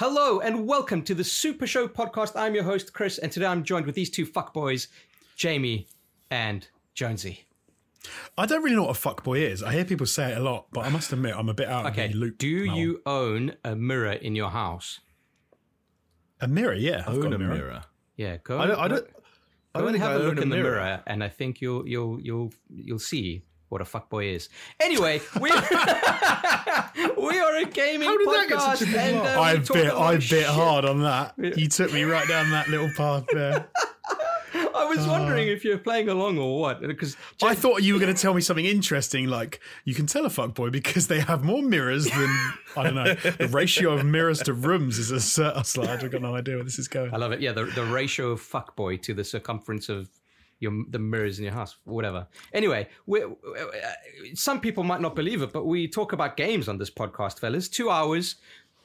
Hello and welcome to the Super Show Podcast. I'm your host, Chris, and today I'm joined with these two fuckboys, Jamie and Jonesy. I don't really know what a fuckboy is. I hear people say it a lot, but I must admit I'm a bit out of the loop. Do you own a mirror in your house? A mirror, yeah. I've got a mirror. Yeah, go. I don't think I own a mirror, and I think you'll see what a fuckboy is. Anyway, we are a gaming podcast. I bit hard on that. You took me right down that little path there. I was wondering if you were playing along or what. Because I thought you were going to tell me something interesting, like you can tell a fuckboy because they have more mirrors than, I don't know, the ratio of mirrors to rooms is a certain slide. I've got no idea where this is going. I love it. Yeah, the ratio of fuckboy to the circumference of the mirrors in your house, whatever. Anyway, some people might not believe it, but we talk about games on this podcast, fellas. 2 hours.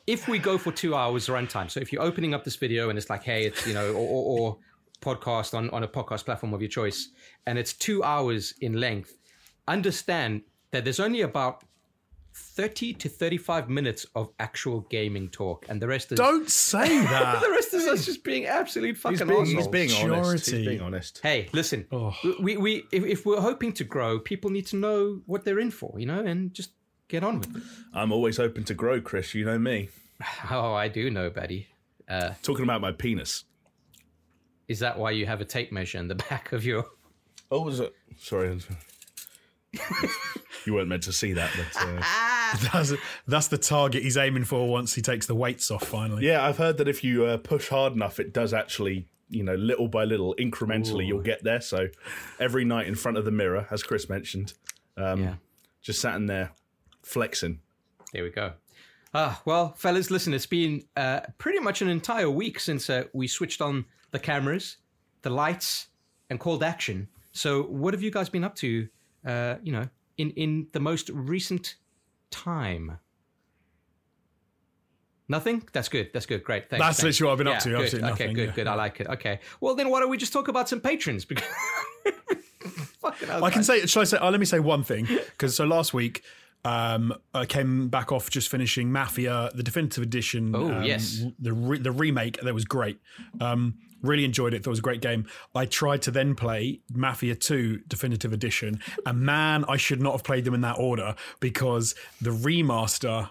If we go for 2 hours runtime. So if you're opening up this video and it's like, hey, it's, you know, or podcast on a podcast platform of your choice, and it's 2 hours in length, understand that there's only about 30 to 35 minutes of actual gaming talk, and the rest is... Don't say that! The rest is us just being absolute fucking assholes. He's being honest. Hey, listen, if we're hoping to grow, people need to know what they're in for, you know, and just get on with it. I'm always open to grow, Chris, you know me. Oh, I do know, buddy. Talking about my penis. Is that why you have a tape measure in the back of your... Oh, was it? Sorry. You weren't meant to see that, but... That's the target he's aiming for once he takes the weights off, finally. Yeah, I've heard that if you push hard enough, it does actually, you know, little by little, incrementally, you'll get there. So every night in front of the mirror, as Chris mentioned, just sat in there flexing. There we go. Well, fellas, listen, it's been pretty much an entire week since we switched on the cameras, the lights, and called action. So what have you guys been up to, you know, in the most recent time? Nothing? That's good. That's good. Great. Thanks. That's literally what I've been up to. Good. Absolutely nothing. Okay, good, good. I like it. Okay. Well, then why don't we just talk about some patrons? Because let me say one thing. Because so last week... I came back off just finishing Mafia, the definitive edition. Oh, yes. The remake that was great. Really enjoyed it. Thought it was a great game. I tried to then play Mafia 2 definitive edition, and man, I should not have played them in that order because the remaster.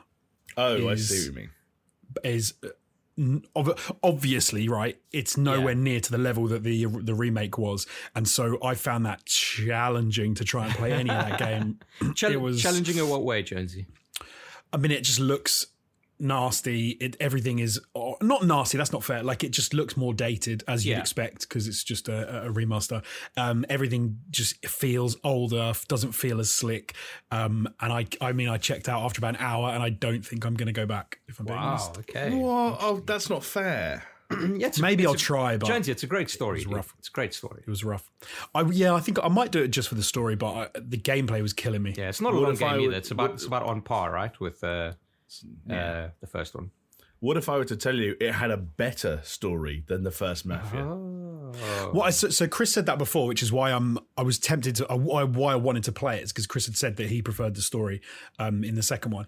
Oh, I see what you mean. Is obviously right. It's nowhere near to the level that the remake was, and so I found that challenging to try and play any of that game. It was challenging in what way, Jonesy? I mean, it just looks nasty. Everything is not nasty. That's not fair. Like, it just looks more dated, as you'd expect, because it's just a remaster. Everything just feels older, doesn't feel as slick. And I mean, I checked out after about an hour, and I don't think I'm going to go back. If I'm being honest. Okay. Well, that's not fair. Maybe I'll try. But Jonesy, it's a great story. It was rough. It's a great story. It was rough. I think I might do it just for the story, but the gameplay was killing me. Yeah, it's not a long game either. It's about on par, right, with. The first one. What if I were to tell you it had a better story than the first Mafia? Oh. Well, so Chris said that before, which is why I was tempted to why I wanted to play it, is because Chris had said that he preferred the story in the second one,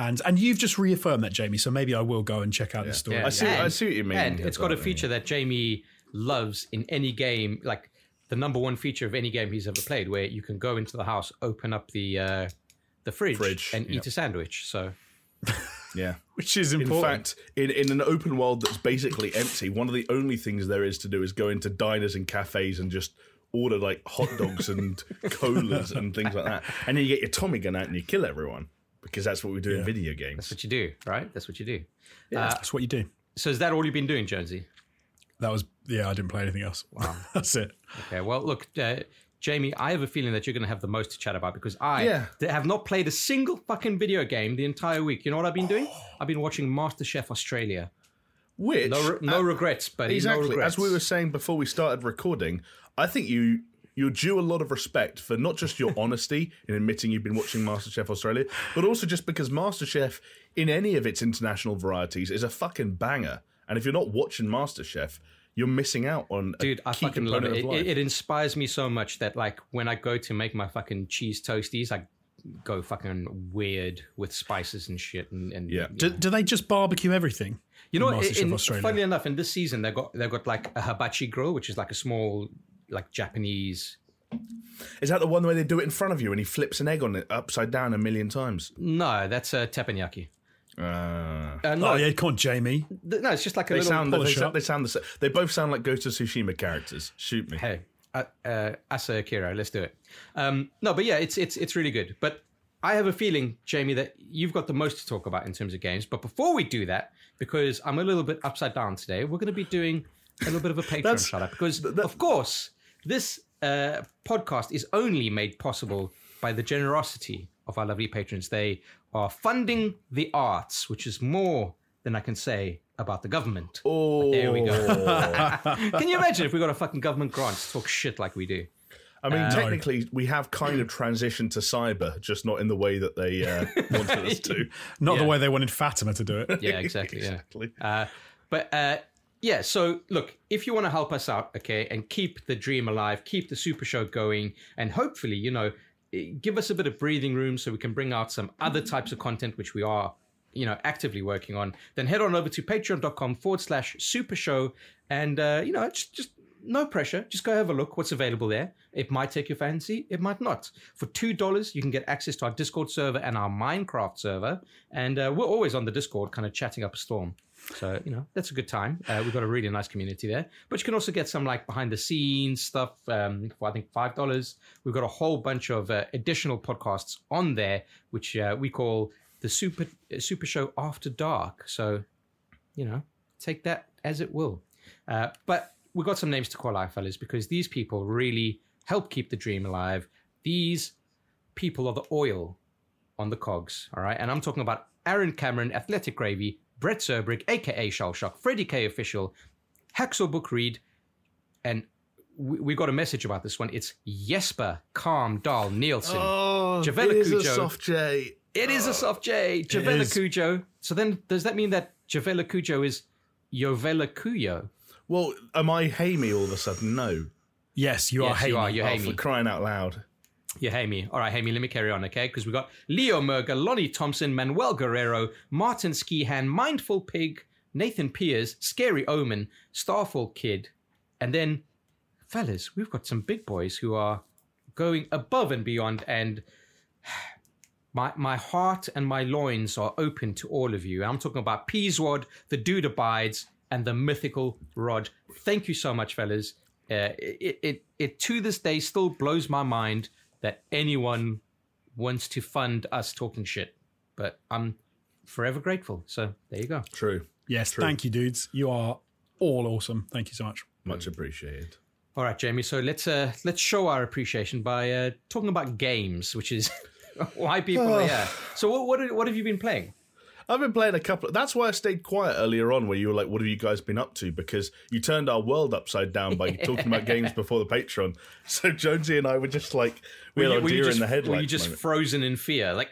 and you've just reaffirmed that, Jamie. So maybe I will go and check out the story. Yeah. I see what you mean. And it's got a feature that Jamie loves in any game, like the number one feature of any game he's ever played, where you can go into the house, open up the fridge and eat a sandwich. So. Yeah, which is important. In fact, in an open world that's basically empty, one of the only things there is to do is go into diners and cafes and just order like hot dogs and colas and things like that. And then you get your Tommy gun out and you kill everyone, because that's what we do in video games. That's what you do, right? That's what you do. Yeah, that's what you do. So is that all you've been doing, Jonesy? That was, I didn't play anything else. Wow. That's it. Okay, well, look, Jamie, I have a feeling that you're going to have the most to chat about, because I have not played a single fucking video game the entire week. You know what I've been doing? I've been watching MasterChef Australia. Which... No regrets, buddy. Exactly. No regrets. As we were saying before we started recording, I think you're due a lot of respect for not just your honesty in admitting you've been watching MasterChef Australia, but also just because MasterChef, in any of its international varieties, is a fucking banger. And if you're not watching MasterChef... You're missing out on a key component of life. It inspires me so much that, like, when I go to make my fucking cheese toasties, I go fucking weird with spices and shit. And yeah, do they just barbecue everything? You know, funnily enough, in this season they've got like a hibachi grill, which is like a small like Japanese. Is that the one where they do it in front of you and he flips an egg on it upside down a million times? No, that's a teppanyaki. No, oh yeah, come on, Jamie. No, it's just like a they sound the same. They both sound like Ghost of Tsushima characters. Shoot me. Hey, Asa Akira, let's do it. No, but yeah, it's really good. But I have a feeling, Jamie, that you've got the most to talk about in terms of games. But before we do that, because I'm a little bit upside down today, we're going to be doing a little bit of a Patreon shout out because, of course, this podcast is only made possible by the generosity of our lovely patrons. They are funding the arts, which is more than I can say about the government. Oh, but there we go. Can you imagine if we got a fucking government grant to talk shit like we do? I mean, technically, we have kind of transitioned to cyber, just not in the way that they wanted us to. Not the way they wanted Fatima to do it. Yeah, exactly. Yeah. Exactly. Yeah, so look, if you want to help us out, okay, and keep the dream alive, keep the Super Show going, and hopefully, you know, give us a bit of breathing room so we can bring out some other types of content, which we are, you know, actively working on, then head on over to patreon.com/Super Show and, you know, just no pressure. Just go have a look what's available there. It might take your fancy. It might not. For $2, you can get access to our Discord server and our Minecraft server. And we're always on the Discord kind of chatting up a storm. So, you know, that's a good time. We've got a really nice community there. But you can also get some, like, behind-the-scenes stuff for, I think, $5. We've got a whole bunch of additional podcasts on there, which we call the Super Show After Dark. So, you know, take that as it will. But we've got some names to call out, fellas, because these people really help keep the dream alive. These people are the oil on the cogs, all right? And I'm talking about Aaron Cameron, Athletic Gravy, Brett Serbrick, a.k.a. Shellshock, Freddie K. Official, Hacksaw Book Read, and we got a message about this one. It's Jesper Calm Dahl Nielsen. Oh, Javela it is Cujo. A soft J. It is a soft J. Javela Cujo. So then does that mean that Javela Cujo is Yovela Cuyo? Well, am I Hamey all of a sudden? No. Yes, you are Hamey. You are. You're Hamey. For crying out loud. Yeah, Hamey. All right, Hamey, let me carry on, okay? Because we got Leo Merger, Lonnie Thompson, Manuel Guerrero, Martin Skihan, Mindful Pig, Nathan Piers, Scary Omen, Starfall Kid. And then, fellas, we've got some big boys who are going above and beyond. And my heart and my loins are open to all of you. I'm talking about Peaswad, The Dude Abides, and The Mythical Rod. Thank you so much, fellas. It to this day still blows my mind that anyone wants to fund us talking shit. But I'm forever grateful. So there you go. True. Yes, true. Thank you, dudes. You are all awesome. Thank you so much. Much appreciated. All right, Jamie. So let's show our appreciation by talking about games, which is why people are here. So what have you been playing? I've been playing a couple. That's why I stayed quiet earlier on, where you were like, "What have you guys been up to?" Because you turned our world upside down by talking about games before the Patreon. So Jonesy and I were just like, "Were you just frozen in fear?" Like,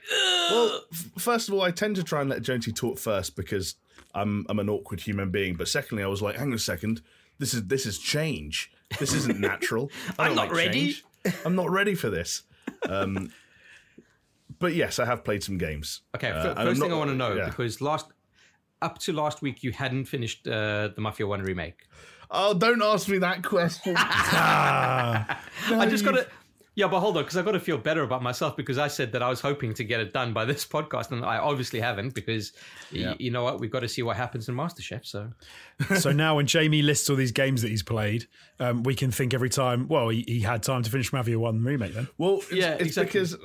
well, first of all, I tend to try and let Jonesy talk first because I'm an awkward human being. But secondly, I was like, "Hang on a second, this is change. This isn't natural. I'm not ready. I'm not ready for this." But yes, I have played some games. Okay, first thing I want to know, because up to last week, you hadn't finished the Mafia 1 remake. Oh, don't ask me that question. No. I just got to... Yeah, but hold on, because I've got to feel better about myself because I said that I was hoping to get it done by this podcast, and I obviously haven't because, you know what, we've got to see what happens in MasterChef, so... So now when Jamie lists all these games that he's played, we can think every time, well, he had time to finish Mafia 1 remake then. Well, it's exactly. Because...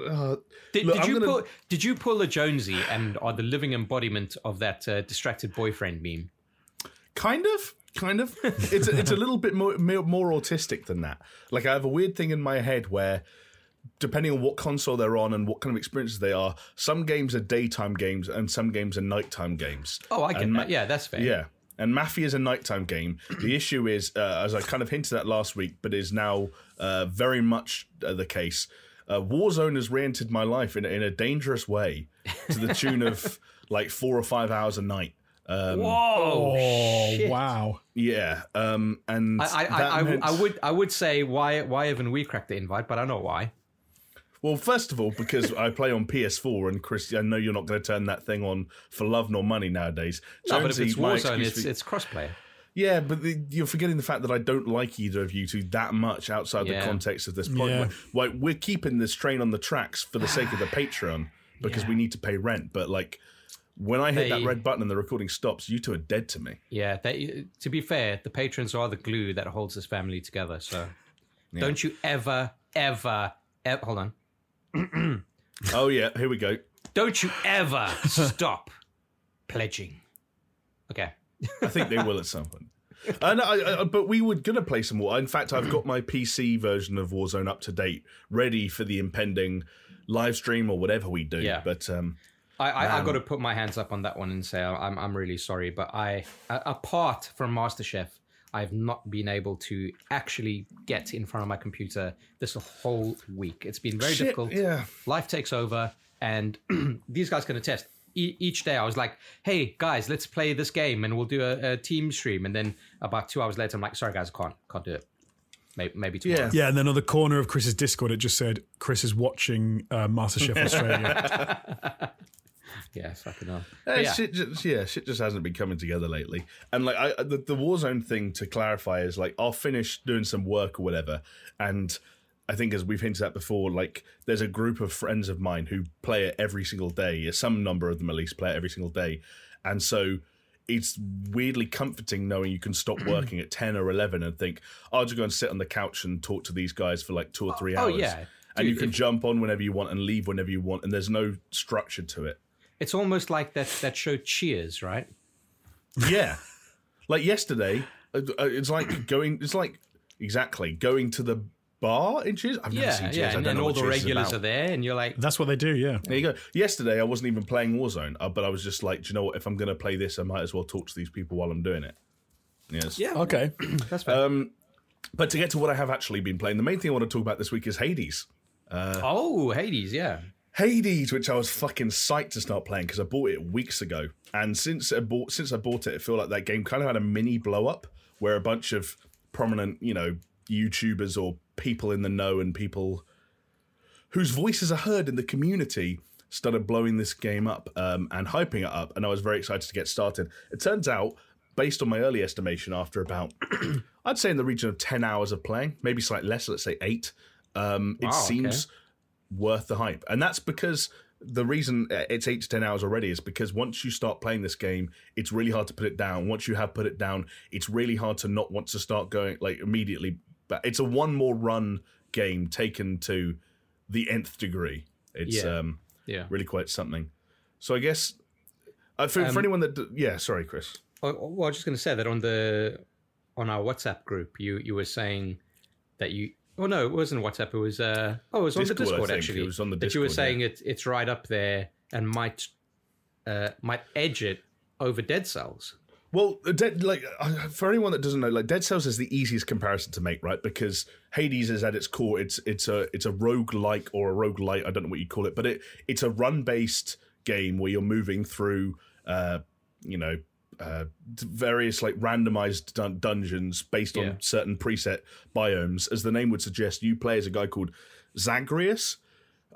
did you pull a Jonesy and are the living embodiment of that distracted boyfriend meme? Kind of. It's a little bit more autistic than that. Like, I have a weird thing in my head where, depending on what console they're on and what kind of experiences they are, some games are daytime games and some games are nighttime games. Oh, I get that. Yeah, that's fair. Yeah, and Mafia is a nighttime game. The issue is, as I kind of hinted at last week, but is now very much the case, Warzone has re-entered my life in a dangerous way to the tune of, like, 4 or 5 hours a night. Whoa! Wow! Yeah, and I would say why haven't we cracked the invite? But I know why. Well, first of all, because I play on PS4, and Chris, I know you're not going to turn that thing on for love nor money nowadays. No, but if it's Warzone, it's cross-player. Yeah, but you're forgetting the fact that I don't like either of you two that much outside the context of this point. Yeah. Like, we're keeping this train on the tracks for the sake of the Patreon because we need to pay rent. But like, when I hit that red button and the recording stops, you two are dead to me. Yeah, to be fair, the patrons are the glue that holds this family together. So don't you ever hold on. Oh yeah, here we go. Don't you ever stop pledging. Okay. I think they will at some point. And but we were going to play some more. In fact, I've got my PC version of Warzone up to date, ready for the impending live stream or whatever we do. Yeah. But I've got to put my hands up on that one and say I'm really sorry, but apart from MasterChef, I've not been able to actually get in front of my computer this whole week. It's been very difficult. Yeah. Life takes over, and these guys can attest. Each day I was like, hey, guys, let's play this game and we'll do a team stream. And then about 2 hours later, I'm like, sorry, guys, I can't do it. Maybe tomorrow. Yeah, and then on the corner of Chris's Discord, it just said, Chris is watching MasterChef Australia. Yeah, fucking hell. Shit just hasn't been coming together lately. And like, the Warzone thing, to clarify, is like, I'll finish doing some work or whatever, and I think, as we've hinted at before, like, there's a group of friends of mine who play it every single day. Some number of them, at least, play it every single day. And so it's weirdly comforting knowing you can stop working at 10 or 11 and think, I'll just go and sit on the couch and talk to these guys for like 2 or 3 hours. Oh, yeah. And you can jump on whenever you want and leave whenever you want. And there's no structure to it. It's almost like that show Cheers, right? Yeah. Like yesterday, it's like going to the bar in Cheers. I've never seen Cheers. Yeah, and then all the regulars are there, and you're like, that's what they do. Yeah, there you go. Yesterday, I wasn't even playing Warzone, but I was just like, do you know what? If I'm going to play this, I might as well talk to these people while I'm doing it. Yes. Yeah. Okay. That's fair. But to get to what I have actually been playing, the main thing I want to talk about this week is Hades. Hades. Yeah. Hades, which I was fucking psyched to start playing because I bought it weeks ago, and since I bought it, it felt like that game kind of had a mini blow up where a bunch of prominent, YouTubers or people in the know and people whose voices are heard in the community started blowing this game up and hyping it up, and I was very excited to get started. It turns out, based on my early estimation, after about I'd say in the region of 10 hours of playing, maybe slightly less, let's say 8, it seems worth the hype. And that's because the reason it's 8 to 10 hours already is because once you start playing this game, it's really hard to put it down. Once you have put it down, it's really hard to not want to start going, like, immediately. But it's a one more run game taken to the nth degree. It's really quite something. So I guess for anyone that sorry, Chris. Well, I was just going to say that on our WhatsApp group, you were saying that you. Oh no, it wasn't WhatsApp. It was it was on the Discord actually. It was on the Discord. That you were saying it's right up there and might edge it over Dead Cells. Well, for anyone that doesn't know, like, Dead Cells is the easiest comparison to make, right? Because Hades is at its core, it's a roguelike or a roguelite, I don't know what you call it, but it's a run-based game where you're moving through, various like randomized dungeons based on certain preset biomes. As the name would suggest, you play as a guy called Zagreus.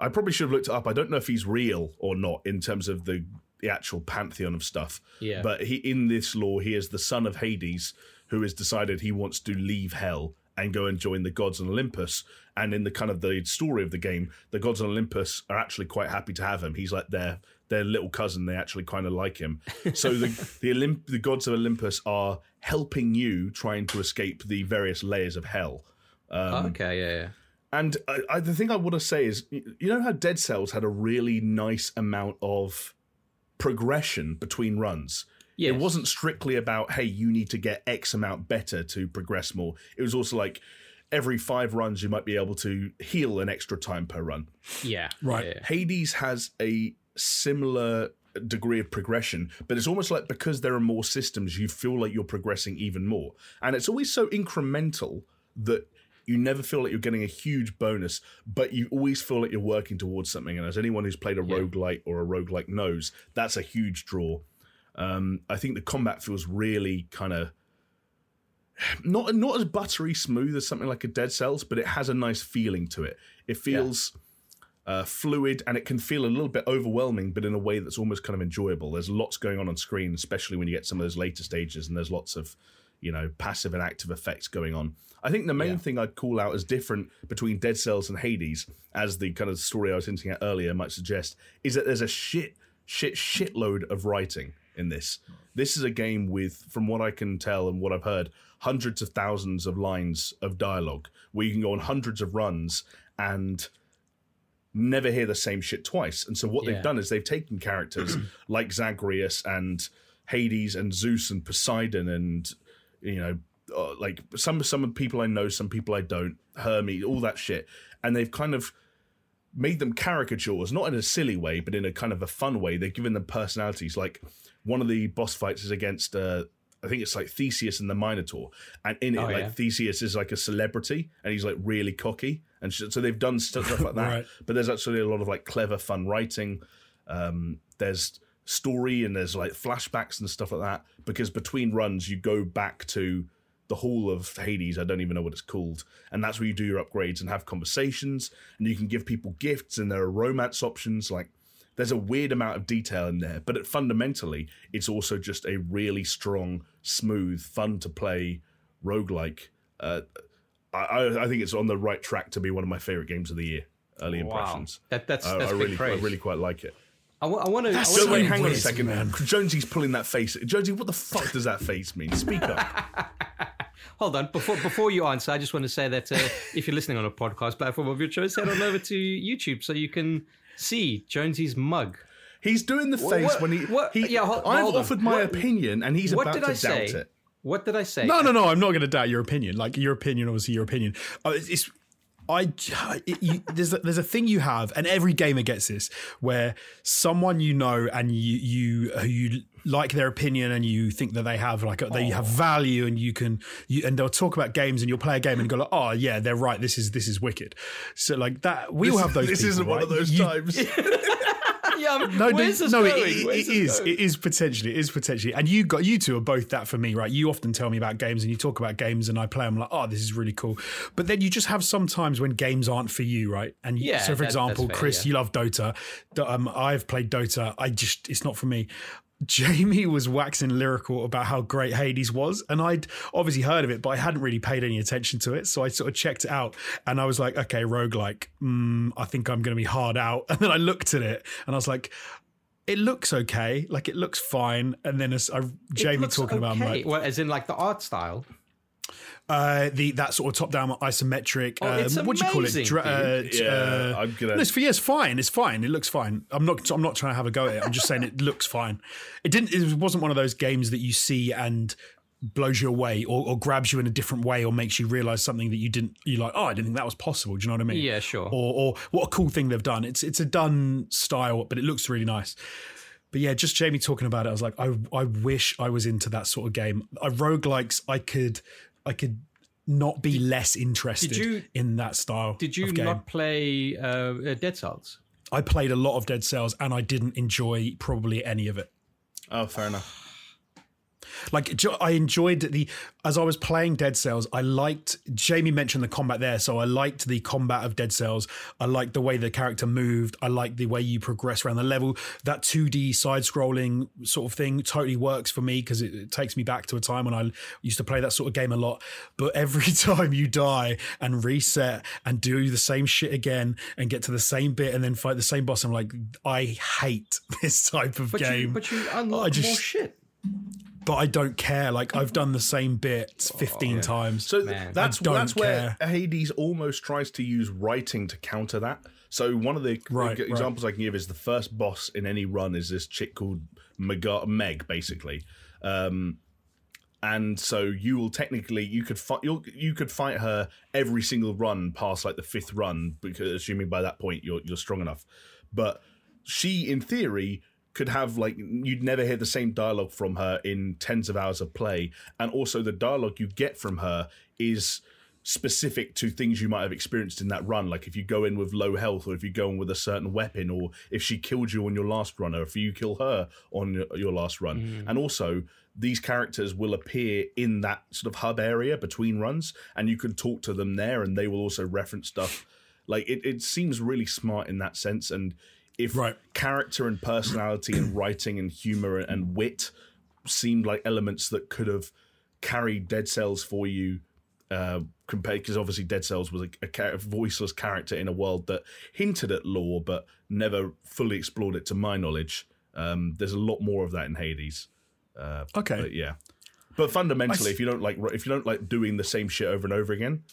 I probably should have looked it up. I don't know if he's real or not in terms of the actual pantheon of stuff. Yeah. But in this lore, he is the son of Hades, who has decided he wants to leave hell and go and join the gods on Olympus. And in the kind of the story of the game, the gods on Olympus are actually quite happy to have him. He's like their little cousin. They actually kind of like him. So the gods of Olympus are helping you trying to escape the various layers of hell. And the thing I want to say is, you know how Dead Cells had a really nice amount of progression between runs. Yes. It wasn't strictly about, hey, you need to get X amount better to progress more. It was also like every 5 runs you might be able to heal an extra time per run. Yeah. Right. Yeah. Hades has a similar degree of progression, but it's almost like because there are more systems, you feel like you're progressing even more. And it's always so incremental that you never feel like you're getting a huge bonus, but you always feel like you're working towards something. And as anyone who's played a roguelite or a roguelike knows, that's a huge draw. I think the combat feels really kind of not as buttery smooth as something like a Dead Cells, but it has a nice feeling to it. It feels fluid, and it can feel a little bit overwhelming, but in a way that's almost kind of enjoyable. There's lots going on screen, especially when you get some of those later stages, and there's lots of, you know, passive and active effects going on. I think the main thing I'd call out as different between Dead Cells and Hades, as the kind of story I was hinting at earlier might suggest, is that there's a shitload of writing in this. This is a game with, from what I can tell and what I've heard, hundreds of thousands of lines of dialogue where you can go on hundreds of runs and never hear the same shit twice. And so what they've done is they've taken characters like Zagreus and Hades and Zeus and Poseidon and, you know, like some people I know, some people I don't, Hermes, all that shit. And they've kind of made them caricatures, not in a silly way, but in a kind of a fun way. They've given them personalities. Like one of the boss fights is against, I think it's like Theseus and the Minotaur. And in it, Theseus is like a celebrity and he's like really cocky. And so they've done stuff like that. Right. But there's actually a lot of like clever, fun writing. There's story and there's like flashbacks and stuff like that, because between runs you go back to the Hall of Hades, I don't even know what it's called, and that's where you do your upgrades and have conversations, and you can give people gifts, and there are romance options. Like, there's a weird amount of detail in there, but fundamentally it's also just a really strong, smooth, fun to play roguelike. I think it's on the right track to be one of my favorite games of the year. Impressions. That's big praise. I really quite like it. I want to. So wait, hang on a second, man. Jonesy's pulling that face. Jonesy, what the fuck does that face mean? Speak up. Hold on. Before you answer, I just want to say that if you're listening on a podcast platform of your choice, head on over to YouTube so you can see Jonesy's mug. He's doing the face when he. I've offered my opinion, and he's about to doubt it. What did I say? No. I'm not going to doubt your opinion. Like, your opinion, obviously, your opinion. There's a thing you have, and every gamer gets this, where someone you know and you like their opinion, and you think that they have they have value, and and they'll talk about games, and you'll play a game and go like, oh yeah, they're right, this is wicked. So like that, we all have those. This people, isn't right? One of those times. It is potentially. And you two are both that for me, right? You often tell me about games and you talk about games and I play them, like, oh, this is really cool. But then you just have some times when games aren't for you, right? And so for example, fair, Chris, you love Dota. I've played Dota. It's not for me. Jamie was waxing lyrical about how great Hades was, and I'd obviously heard of it, but I hadn't really paid any attention to it, so I sort of checked it out, and I was like, okay, roguelike, I think I'm going to be hard out. And then I looked at it, and I was like, it looks okay, like it looks fine, and then Jamie talking about like, well, as in like the art style? That sort of top-down isometric. What do you call it? I'm gonna. No, it's fine. It's fine. It looks fine. I'm not trying to have a go at it. I'm just saying it looks fine. It wasn't one of those games that you see and blows you away, or grabs you in a different way, or makes you realise something that you didn't. You're like, oh, I didn't think that was possible. Do you know what I mean? Yeah, sure. Or what a cool thing they've done. It's a done style, but it looks really nice. But yeah, just Jamie talking about it, I was like, I wish I was into that sort of game. Roguelikes, I could not be less interested in that style. Did you not play Dead Cells? I played a lot of Dead Cells, and I didn't enjoy probably any of it. Oh, fair enough. Like, I enjoyed as I was playing Dead Cells, Jamie mentioned the combat there, so I liked the combat of Dead Cells. I liked the way the character moved. I liked the way you progress around the level. That 2D side-scrolling sort of thing totally works for me, because it takes me back to a time when I used to play that sort of game a lot. But every time you die and reset and do the same shit again and get to the same bit and then fight the same boss, I'm like, I hate this type of game. But you unlock more shit. But I don't care. Like, I've done the same bit 15 times. So that's where Hades almost tries to use writing to counter that. So one of the examples I can give is the first boss in any run is this chick called Meg, basically. And so you will technically, you could fight her every single run past like the fifth run, because assuming by that point you're strong enough. But she, in theory, could have, like, you'd never hear the same dialogue from her in tens of hours of play. And also the dialogue you get from her is specific to things you might have experienced in that run. Like, if you go in with low health, or if you go in with a certain weapon, or if she killed you on your last run, or if you kill her on your last run. And also, these characters will appear in that sort of hub area between runs, and you can talk to them there, and they will also reference stuff Like, it seems really smart in that sense. And if character and personality and writing and humor and wit seemed like elements that could have carried Dead Cells for you, compared, because obviously Dead Cells was a voiceless character in a world that hinted at lore but never fully explored it to my knowledge. There's a lot more of that in Hades. Okay. But yeah. But fundamentally, if you don't like doing the same shit over and over again,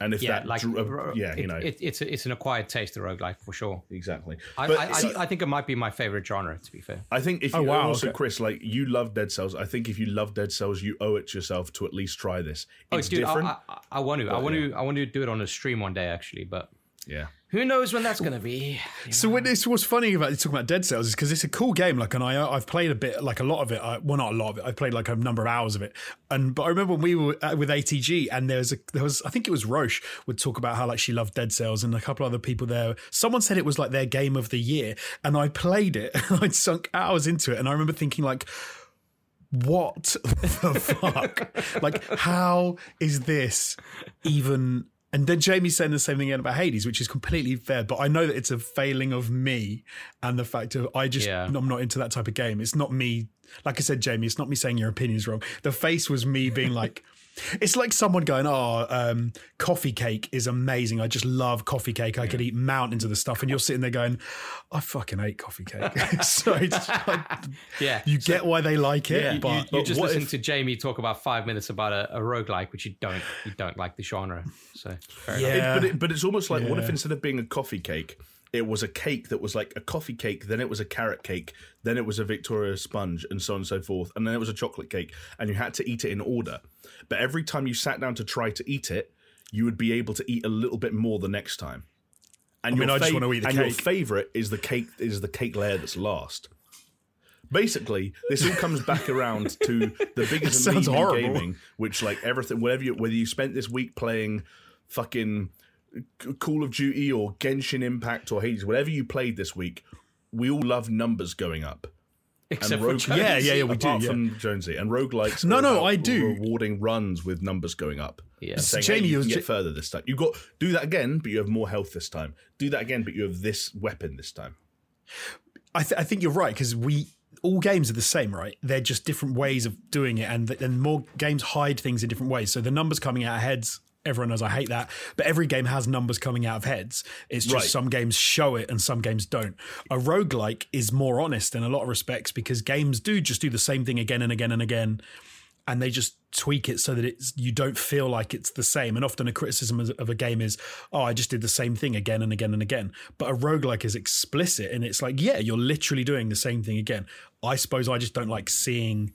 and if it's an acquired taste of roguelike for sure. Exactly. I think it might be my favorite genre, to be fair. I think if you Chris, like, you love Dead Cells. I think if you love Dead Cells, you owe it yourself to at least try this. It's different. I want to. But, I want to do it on a stream one day, actually. But yeah. Who knows when that's going to be? You know? So what's funny about talking about Dead Cells is because it's a cool game. Like, and I've played a bit, like a lot of it. Well, not a lot of it. I played like a number of hours of it. But I remember when we were with ATG, and there was I think it was Roche would talk about how like she loved Dead Cells, and a couple other people there. Someone said it was like their game of the year, and I played it. And I'd sunk hours into it, and I remember thinking like, what the fuck? Like, how is this even? And then Jamie's saying the same thing again about Hades, which is completely fair, but I know that it's a failing of me and the fact of I'm not into that type of game. It's not me, like I said, Jamie, it's not me saying your opinion's wrong. The face was me being like, it's like someone going, coffee cake is amazing. I just love coffee cake. I could eat mountains of the stuff. And you're sitting there going, I fucking hate coffee cake. So it's like, get why they like it. Yeah. But you just listen to Jamie talk about 5 minutes about a roguelike, which you don't like the genre. So fair enough. It's almost like, what if instead of being a coffee cake, it was a cake that was like a coffee cake, then it was a carrot cake, then it was a Victoria sponge, and so on and so forth, and then it was a chocolate cake, and you had to eat it in order. But every time you sat down to try to eat it, you would be able to eat a little bit more the next time. And I just want to eat the cake. And your favourite is the cake layer that's last. Basically, this all comes back around to the biggest meme in gaming, which like everything, whether you spent this week playing fucking Call of Duty or Genshin Impact or Hades, whatever you played this week, we all love numbers going up. Except for Jonesy. Yeah, we do. Apart from Jonesy. And roguelikes I do. Rewarding runs with numbers going up. Yeah. Saying, Jamie, hey, you can get further this time. Do that again, but you have more health this time. Do that again, but you have this weapon this time. I think you're right, because all games are the same, right? They're just different ways of doing it, and more games hide things in different ways. So the numbers coming out of heads, everyone knows I hate that, but every game has numbers coming out of heads. It's just some games show it and some games don't. A roguelike is more honest in a lot of respects because games do just do the same thing again and again and again, and they just tweak it so that you don't feel like it's the same. And often a criticism of a game is, oh, I just did the same thing again and again and again. But a roguelike is explicit, and it's like, yeah, you're literally doing the same thing again. I suppose I just don't like seeing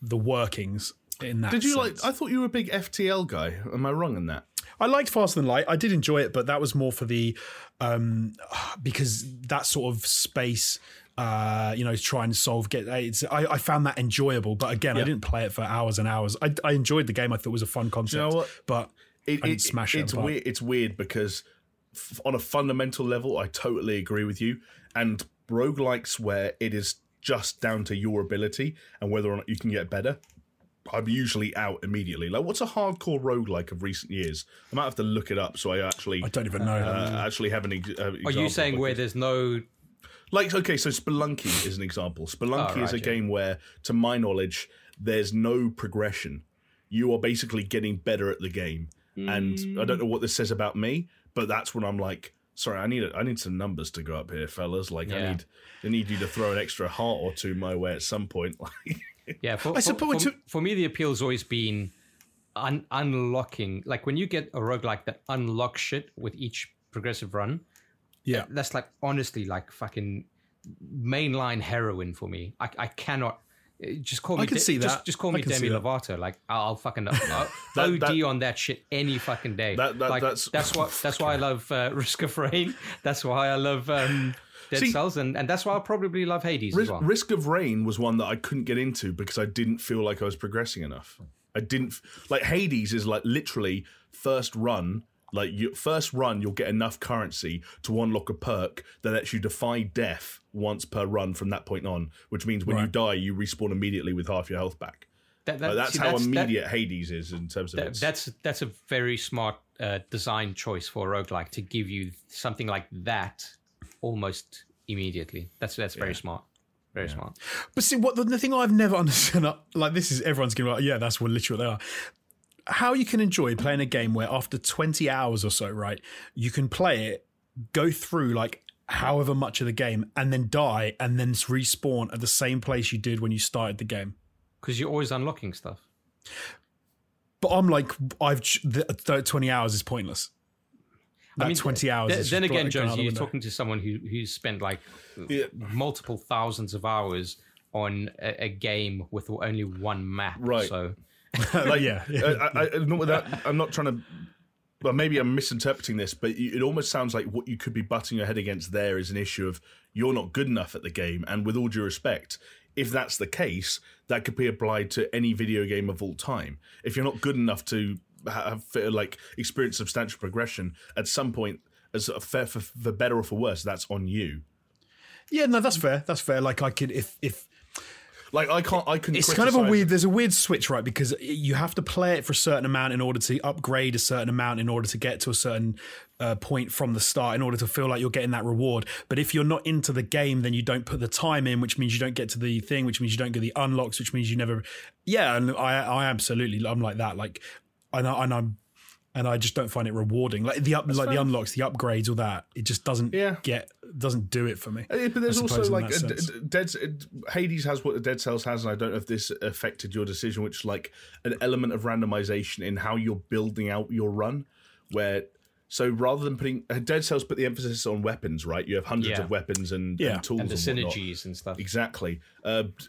the workings in that sense. I thought you were a big FTL guy. Am I wrong in that? I liked Faster Than Light. I did enjoy it, but that was more for the because that sort of space, try and solve. I found that enjoyable, but again, I didn't play it for hours and hours. I enjoyed the game. I thought it was a fun concept, but I didn't smash it. It's weird. It's weird because on a fundamental level, I totally agree with you. And roguelikes where it is just down to your ability and whether or not you can get better, I'm usually out immediately. Like, what's a hardcore roguelike of recent years? I might have to look it up so I don't even know. Actually have an example. Are you saying where there's no... Like, okay, so Spelunky is an example. Spelunky is a game where, to my knowledge, there's no progression. You are basically getting better at the game. And I don't know what this says about me, but that's when I'm like, sorry, I need some numbers to go up here, fellas. Like, I need you to throw an extra heart or two my way at some point. Like... Yeah, for me, the appeal's always been unlocking. Like, when you get a roguelike that unlocks shit with each progressive run, that's like, honestly, like fucking mainline heroin for me. I cannot... Just call me... I can see that. Just call me Demi Lovato. Like, I'll fucking OD on that shit any fucking day. That's why I love Risk of Rain. That's why I love... Dead Cells, and that's why I'll probably love Hades as well. Risk of Rain was one that I couldn't get into because I didn't feel like I was progressing enough. Hades is like literally first run. Like, your first run, you'll get enough currency to unlock a perk that lets you defy death once per run from that point on, which means when you die, you respawn immediately with half your health back. That's how immediate Hades is in terms of it. That's a very smart design choice for a roguelike, to give you something like that almost immediately. That's very smart. Very smart. But see, what the thing I've never understood, like this is everyone's going to be like, yeah, that's what literally they are. How you can enjoy playing a game where after 20 hours or so, right, you can play it, go through like however much of the game and then die and then respawn at the same place you did when you started the game. Because you're always unlocking stuff. But I'm like, the 20 hours is pointless. That I mean, 20 hours is then again, Jones, you're talking to someone who spent like multiple thousands of hours on a game with only one map. Right. So. Like, I'm not trying to... Well, maybe I'm misinterpreting this, but it almost sounds like what you could be butting your head against there is an issue of you're not good enough at the game. And with all due respect, if that's the case, that could be applied to any video game of all time. If you're not good enough to experience substantial progression at some point, as for better or for worse, that's on you. Yeah, no, that's fair. That's fair. Like I could, if like I can't, I couldn't. It's kind of a weird. There's a weird switch, right? Because you have to play it for a certain amount in order to upgrade a certain amount in order to get to a certain point from the start in order to feel like you're getting that reward. But if you're not into the game, then you don't put the time in, which means you don't get to the thing, which means you don't get the unlocks, which means you never. Yeah, and I absolutely, I'm like that. Like, I just don't find it rewarding. Like the unlocks, the upgrades, all that. It just doesn't do it for me. But there's also like Hades has what Dead Cells has, and I don't know if this affected your decision, which like an element of randomization in how you're building out your run. Where so rather than putting Dead Cells put the emphasis on weapons, right? You have hundreds of weapons and tools and the synergies and stuff. Exactly.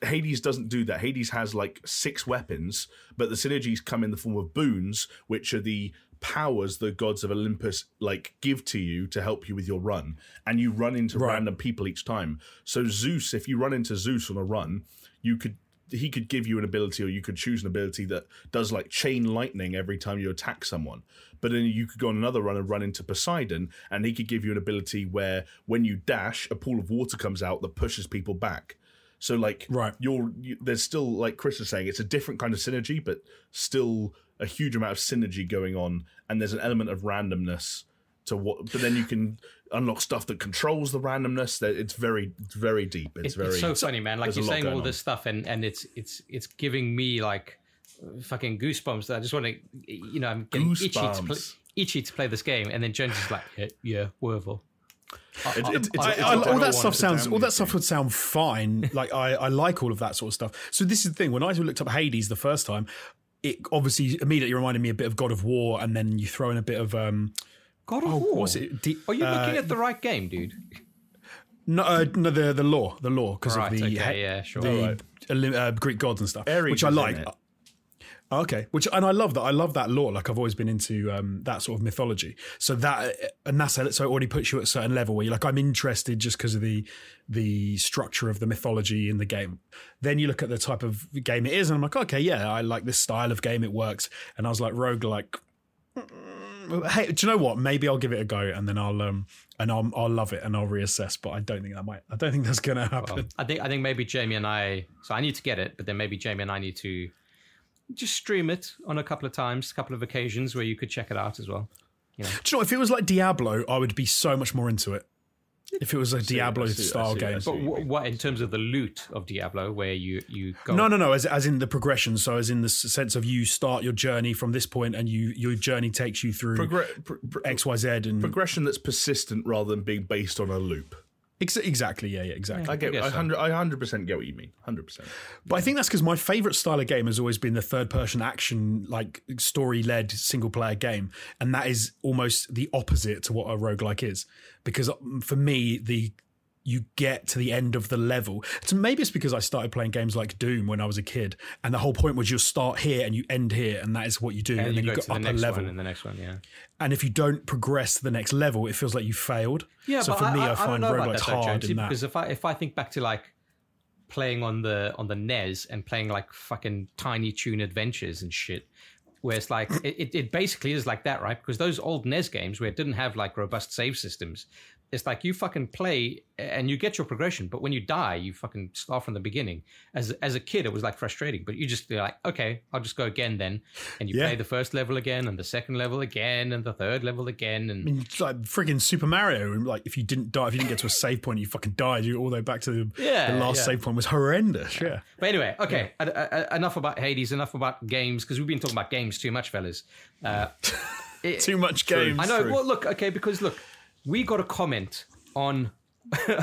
Hades doesn't do that. Hades has like 6 weapons, but the synergies come in the form of boons, which are the powers the gods of Olympus like give to you to help you with your run, and you run into random people each time. So Zeus, if you run into Zeus on a run, he could give you an ability, or you could choose an ability that does like chain lightning every time you attack someone. But then you could go on another run and run into Poseidon, and he could give you an ability where when you dash, a pool of water comes out that pushes people back. So like there's still, like Chris was saying, it's a different kind of synergy, but still a huge amount of synergy going on, and there's an element of randomness to what, but then you can unlock stuff that controls the randomness. That it's very, very deep. It's so funny, man. Like you're saying all this stuff, and it's giving me like fucking goosebumps. That I just want to, I'm getting itchy to play this game. And then Jones is like, yeah, Wervel. All that stuff would sound fine. Like I like all of that sort of stuff. So this is the thing. When I looked up Hades the first time, it obviously immediately reminded me a bit of God of War, and then you throw in a bit of God of War. Was it? Are you looking at the right game, dude? No, no, the lore because of the Greek gods and stuff, Ares, which I like. Okay, I love that. I love that lore. Like I've always been into that sort of mythology. So it already puts you at a certain level where you're like, I'm interested just because of the structure of the mythology in the game. Then you look at the type of game it is, and I'm like, okay, yeah, I like this style of game. It works. And I was like, roguelike. Hey, do you know what? Maybe I'll give it a go, and then I'll love it, and I'll reassess. But I don't think I don't think that's gonna happen. Well, I think maybe Jamie and I. So I need to get it, but then maybe Jamie and I need to just stream it on a couple of occasions where you could check it out as well. Yeah. Do you know, if it was like Diablo, I would be so much more into it. If it was a Diablo-style game. But what in terms of the loot of Diablo, where you go... No, as in the progression. So as in the sense of you start your journey from this point and your journey takes you through X, Y, Z. And progression that's persistent rather than being based on a loop. Exactly, yeah, exactly. I 100% get what you mean, 100%. But I think that's because my favourite style of game has always been the third-person action, like story-led single-player game, and that is almost the opposite to what a roguelike is. Because for me, you get to the end of the level. So maybe it's because I started playing games like Doom when I was a kid, and the whole point was you start here and you end here, and that is what you do, and then you go up a level. And the next one, yeah. And if you don't progress to the next level, it feels like you failed. Yeah, so for me, I find roguelikes hard in that. Because if I think back to like playing on the NES and playing like fucking Tiny Toon Adventures and shit, where it's like, it basically is like that, right? Because those old NES games where it didn't have like robust save systems, It's like you fucking play and you get your progression, but when you die, you fucking start from the beginning. As a kid, it was like frustrating, but you just be like, okay, I'll just go again then. And you play the first level again and the second level again and the third level again. And I mean, it's like freaking Super Mario. Like if you didn't die, if you didn't get to a save point, you fucking died. You all the way back to the last save point was horrendous. Yeah. But anyway, okay, enough about Hades, enough about games, because we've been talking about games too much, fellas. Too much games. I know. Well, look, okay, because look, we got a comment on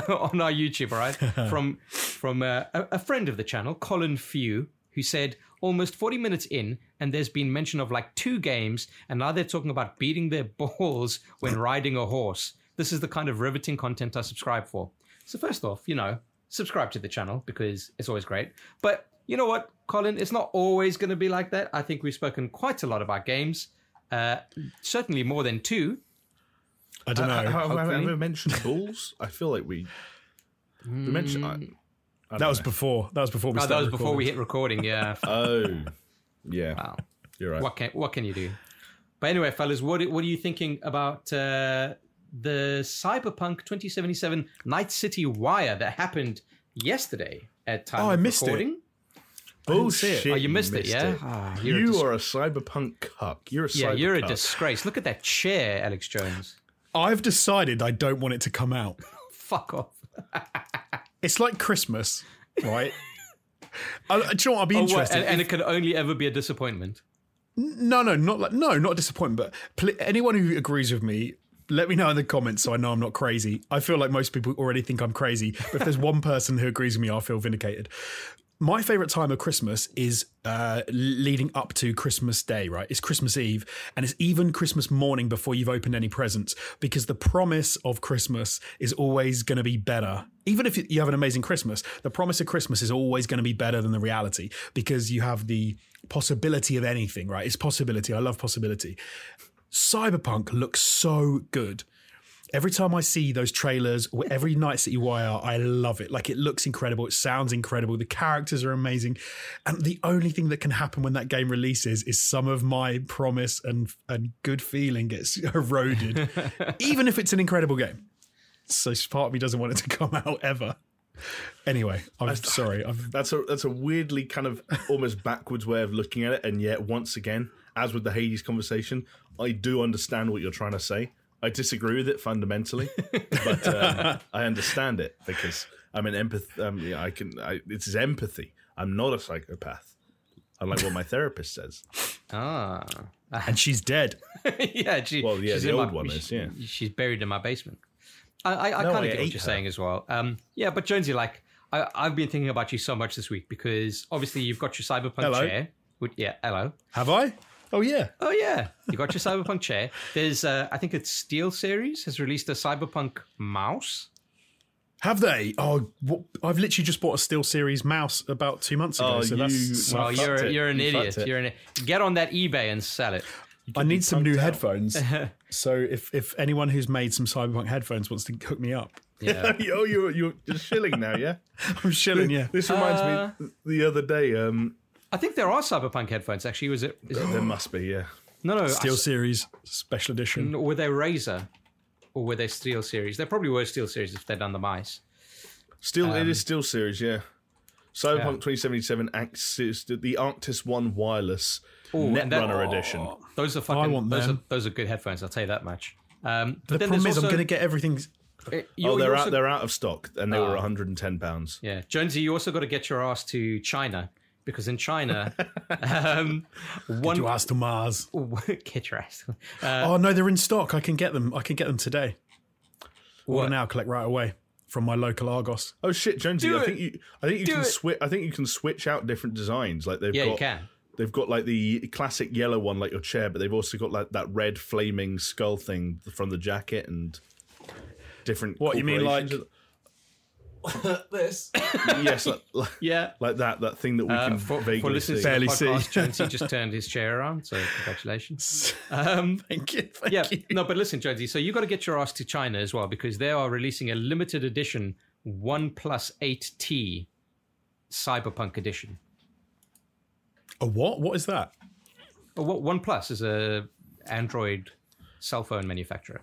on our YouTube, all right, from a friend of the channel, Colin Few, who said, almost 40 minutes in, and there's been mention of like 2 games, and now they're talking about beating their balls when riding a horse. This is the kind of riveting content I subscribe for. So first off, you know, subscribe to the channel because it's always great. But you know what, Colin, it's not always going to be like that. I think we've spoken quite a lot about games, certainly more than 2. I don't know. Have we mentioned balls? I feel like we mentioned. That was before we started. That was before we hit recording. Yeah. Oh, yeah. Wow. You're right. What can you do? But anyway, fellas, what are you thinking about the Cyberpunk 2077 Night City Wire that happened yesterday at time of recording? Bullshit. Oh, you missed it, yeah? Oh, you are a cyberpunk cuck. You're a disgrace. Look at that chair, Alex Jones. I've decided I don't want it to come out. Fuck off. It's like Christmas, right? Do you know what? I'll be interested. And it can only ever be a disappointment. No, not a disappointment. But anyone who agrees with me, let me know in the comments so I know I'm not crazy. I feel like most people already think I'm crazy. But if there's one person who agrees with me, I'll feel vindicated. My favourite time of Christmas is leading up to Christmas Day, right? It's Christmas Eve, and it's even Christmas morning before you've opened any presents, because the promise of Christmas is always going to be better. Even if you have an amazing Christmas, the promise of Christmas is always going to be better than the reality, because you have the possibility of anything, right? It's possibility. I love possibility. Cyberpunk looks so good. Every time I see those trailers, every Night City Wire, I love it. Like, it looks incredible. It sounds incredible. The characters are amazing. And the only thing that can happen when that game releases is some of my promise and good feeling gets eroded, even if it's an incredible game. So part of me doesn't want it to come out ever. Anyway, I'm sorry. That's a weirdly kind of almost backwards way of looking at it. And yet, once again, as with the Hades conversation, I do understand what you're trying to say. I disagree with it fundamentally, but I understand it because I'm an empath. It's empathy. I'm not a psychopath, unlike what my therapist says. Ah, and she's dead. Yeah, she's the old one is. Yeah, she's buried in my basement. I kind of get what you're saying as well. Yeah, but Jonesy, like I've been thinking about you so much this week because obviously you've got your cyberpunk chair. Yeah, hello. Have I? Oh yeah! You got your cyberpunk chair. There's, I think it's Steel Series has released a cyberpunk mouse. Have they? Oh, I've literally just bought a Steel Series mouse about 2 months ago. Oh, so you're an idiot. Get on that eBay and sell it. I need some new headphones. So if anyone who's made some cyberpunk headphones wants to hook me up. Yeah. Oh, you're just shilling now, yeah? I'm shilling. Yeah. This reminds me the other day. I think there are cyberpunk headphones, actually. There must be, yeah. No. Steel Series Special Edition. Were they Razer or were they Steel Series? They probably were Steel Series if they'd done the mice. It is Steel Series, yeah. Cyberpunk 2077 Axis, the Arctis One Wireless Netrunner Edition. Those are fucking. I want them. Those are good headphones. I'll tell you that much. But the problem is, I'm going to get everything. They're out of stock, and they were £110. Yeah, Jonesy, you also got to get your ass to China. Because in China, get your ass to Mars. Get your ass. Oh no, they're in stock. I can get them today. Or now, collect right away from my local Argos. Oh shit, Jonesy! I think you can switch out different designs. Like you can. They've got like the classic yellow one, like your chair, but they've also got like that red flaming skull thing from the jacket and different. What you mean, like? This, yes, yeah, like that thing that we can vaguely see. Barely see. Jonesy just turned his chair around, so congratulations. Thank you. No, but listen, Jonesy, so you got to get your ass to China as well because they are releasing a limited edition 1+8T Cyberpunk edition. A what? What is that? One Plus is a Android cell phone manufacturer.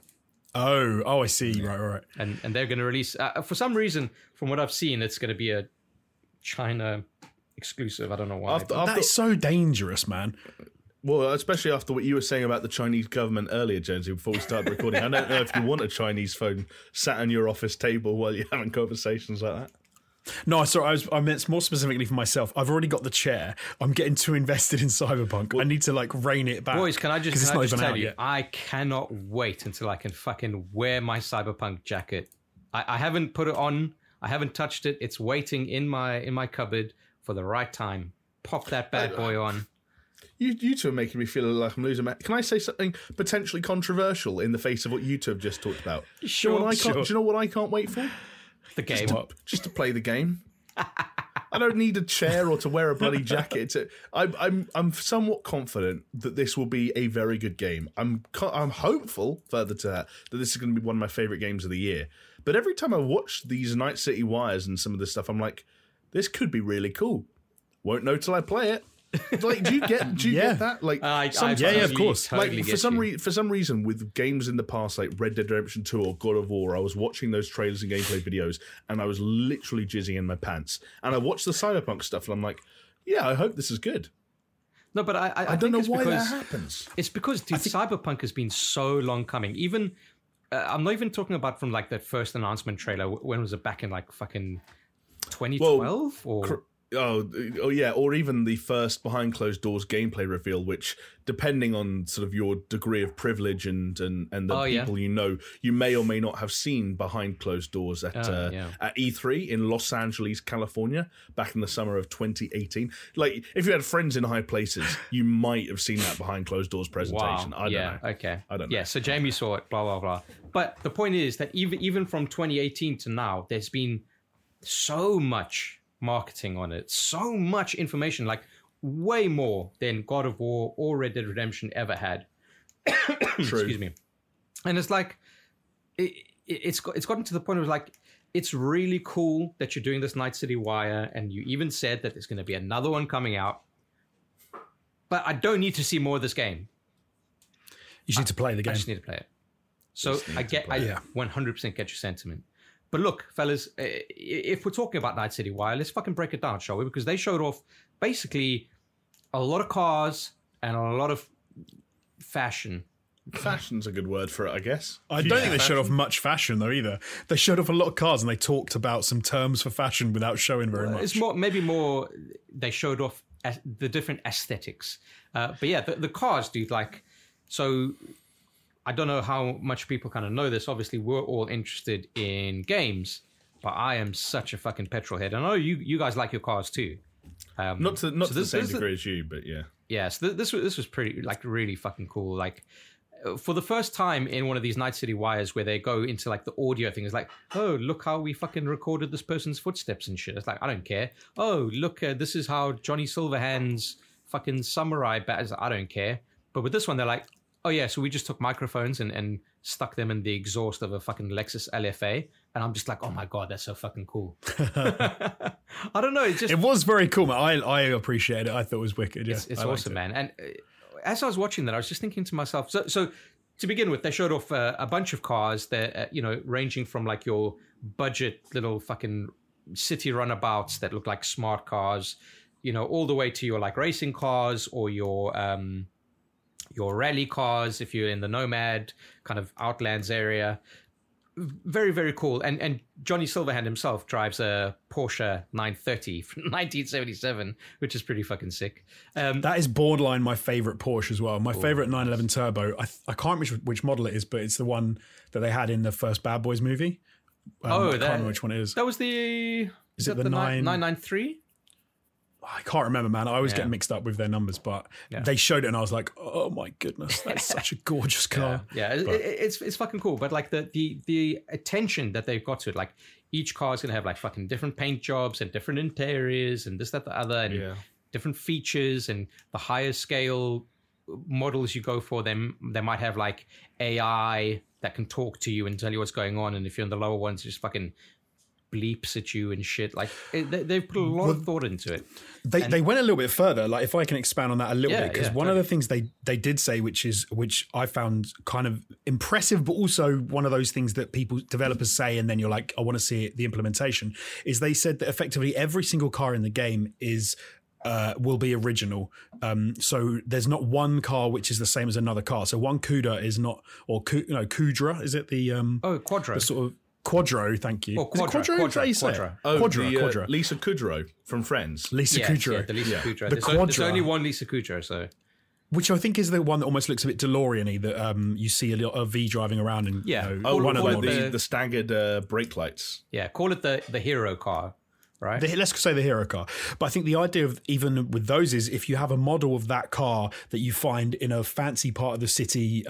Oh, I see. Yeah. Right. And they're going to release, for some reason, from what I've seen, it's going to be a China exclusive. I don't know why. That's so dangerous, man. Well, especially after what you were saying about the Chinese government earlier, Jonesy, before we started recording. I don't know if you want a Chinese phone sat on your office table while you're having conversations like that. No, sorry, I meant more specifically for myself. I've already got the chair. I'm getting too invested in Cyberpunk. Well, I need to, like, rein it back. Boys, can I just tell you, I cannot wait until I can fucking wear my Cyberpunk jacket. I haven't put it on. I haven't touched it. It's waiting in my cupboard for the right time. Pop that bad boy on. You two are making me feel like I'm losing my... Can I say something potentially controversial in the face of what you two have just talked about? Sure. Do you know what I can't wait for? The game. Just to play the game. I don't need a chair or to wear a bloody jacket. I'm somewhat confident that this will be a very good game. I'm hopeful, further to that this is going to be one of my favourite games of the year. But every time I watch these Night City Wires and some of this stuff, I'm like, this could be really cool. Won't know till I play it. Like, do you get that? Like, yeah, of course. Totally, like, for some reason, with games in the past, like Red Dead Redemption 2 or God of War, I was watching those trailers and gameplay videos, and I was literally jizzing in my pants. And I watched the Cyberpunk stuff, and I'm like, yeah, I hope this is good. No, but I don't know why that happens. It's because Cyberpunk has been so long coming. Even I'm not even talking about from like that first announcement trailer. When was it? Back in like fucking 2012 or? Oh yeah, or even the first behind closed doors gameplay reveal, which, depending on sort of your degree of privilege and the people you know, you may or may not have seen behind closed doors at E3 in Los Angeles, California, back in the summer of 2018. Like, if you had friends in high places, you might have seen that behind closed doors presentation. Wow. I don't know. Okay. I don't know. Yeah. So Jamie saw it. Blah blah blah. But the point is that even from 2018 to now, there's been so much marketing on it, so much information, like way more than God of War or Red Dead Redemption ever had. True. Excuse me. And it's like it's gotten to the point of like, it's really cool that you're doing this Night City Wire, and you even said that there's going to be another one coming out. But I don't need to see more of this game. You just need to play the game. I just need to play it. So I 100% get your sentiment. But look, fellas, if we're talking about Night City Wire, let's fucking break it down, shall we? Because they showed off basically a lot of cars and a lot of fashion. Fashion's a good word for it, I guess. I don't think they showed off much fashion, though, either. They showed off a lot of cars and they talked about some terms for fashion without showing very much. It's maybe more they showed off the different aesthetics. But yeah, the cars, dude, like... So... I don't know how much people kind of know this. Obviously, we're all interested in games, but I am such a fucking petrol head. I know you guys like your cars too. Not to the same degree as you, but yeah. Yeah, so this was pretty, like, really fucking cool. Like, for the first time in one of these Night City Wires where they go into, like, the audio thing, it's like, oh, look how we fucking recorded this person's footsteps and shit. It's like, I don't care. Oh, look, this is how Johnny Silverhand's fucking samurai bat. I don't care. But with this one, they're like, oh yeah, so we just took microphones and stuck them in the exhaust of a fucking Lexus LFA, and I'm just like, oh my god, that's so fucking cool. I don't know, it was very cool, man. I appreciate it. I thought it was wicked. Yeah, it's awesome, man. And as I was watching that, I was just thinking to myself. So to begin with, they showed off a bunch of cars that ranging from like your budget little fucking city runabouts that look like smart cars, all the way to your like racing cars or your rally cars if you're in the nomad kind of outlands area. Very, very cool. And Johnny Silverhand himself drives a Porsche 930 from 1977, which is pretty fucking sick. That is borderline my favorite Porsche as well. My favorite 911 Turbo. I can't remember which model it is, but it's the one that they had in the first Bad Boys movie. I can't remember which one it is. That was the... Is it the 993? I can't remember, man. I always get mixed up with their numbers, but they showed it and I was like, oh my goodness, that's such a gorgeous car. Yeah, it's fucking cool. But like the attention that they've got to it, like each car's going to have like fucking different paint jobs and different interiors and this, that, the other, and different features, and the higher scale models you go for them, they might have like AI that can talk to you and tell you what's going on. And if you're in the lower ones, just fucking bleeps at you and shit. Like they've put a lot of thought into it. They went a little bit further. Like if I can expand on that a little bit, because one of the things they did say, which I found kind of impressive, but also one of those things that developers say, and then you're like, I want to see it, the implementation, is they said that effectively every single car in the game is will be original. So there's not one car which is the same as another car. So one Cuda is not, or Quadra, is it the Quadra? The sort of Quadro, thank you. Or Quadra. Oh, Quadra. Lisa Kudrow from Friends. Lisa Kudrow. Yeah, the Lisa Kudrow. There's only one Lisa Kudrow, so. Which I think is the one that almost looks a bit DeLorean-y, that you see a V driving around and the staggered brake lights. Yeah, call it the hero car. Right. Let's say the hero car. But I think the idea of even with those is if you have a model of that car that you find in a fancy part of the city,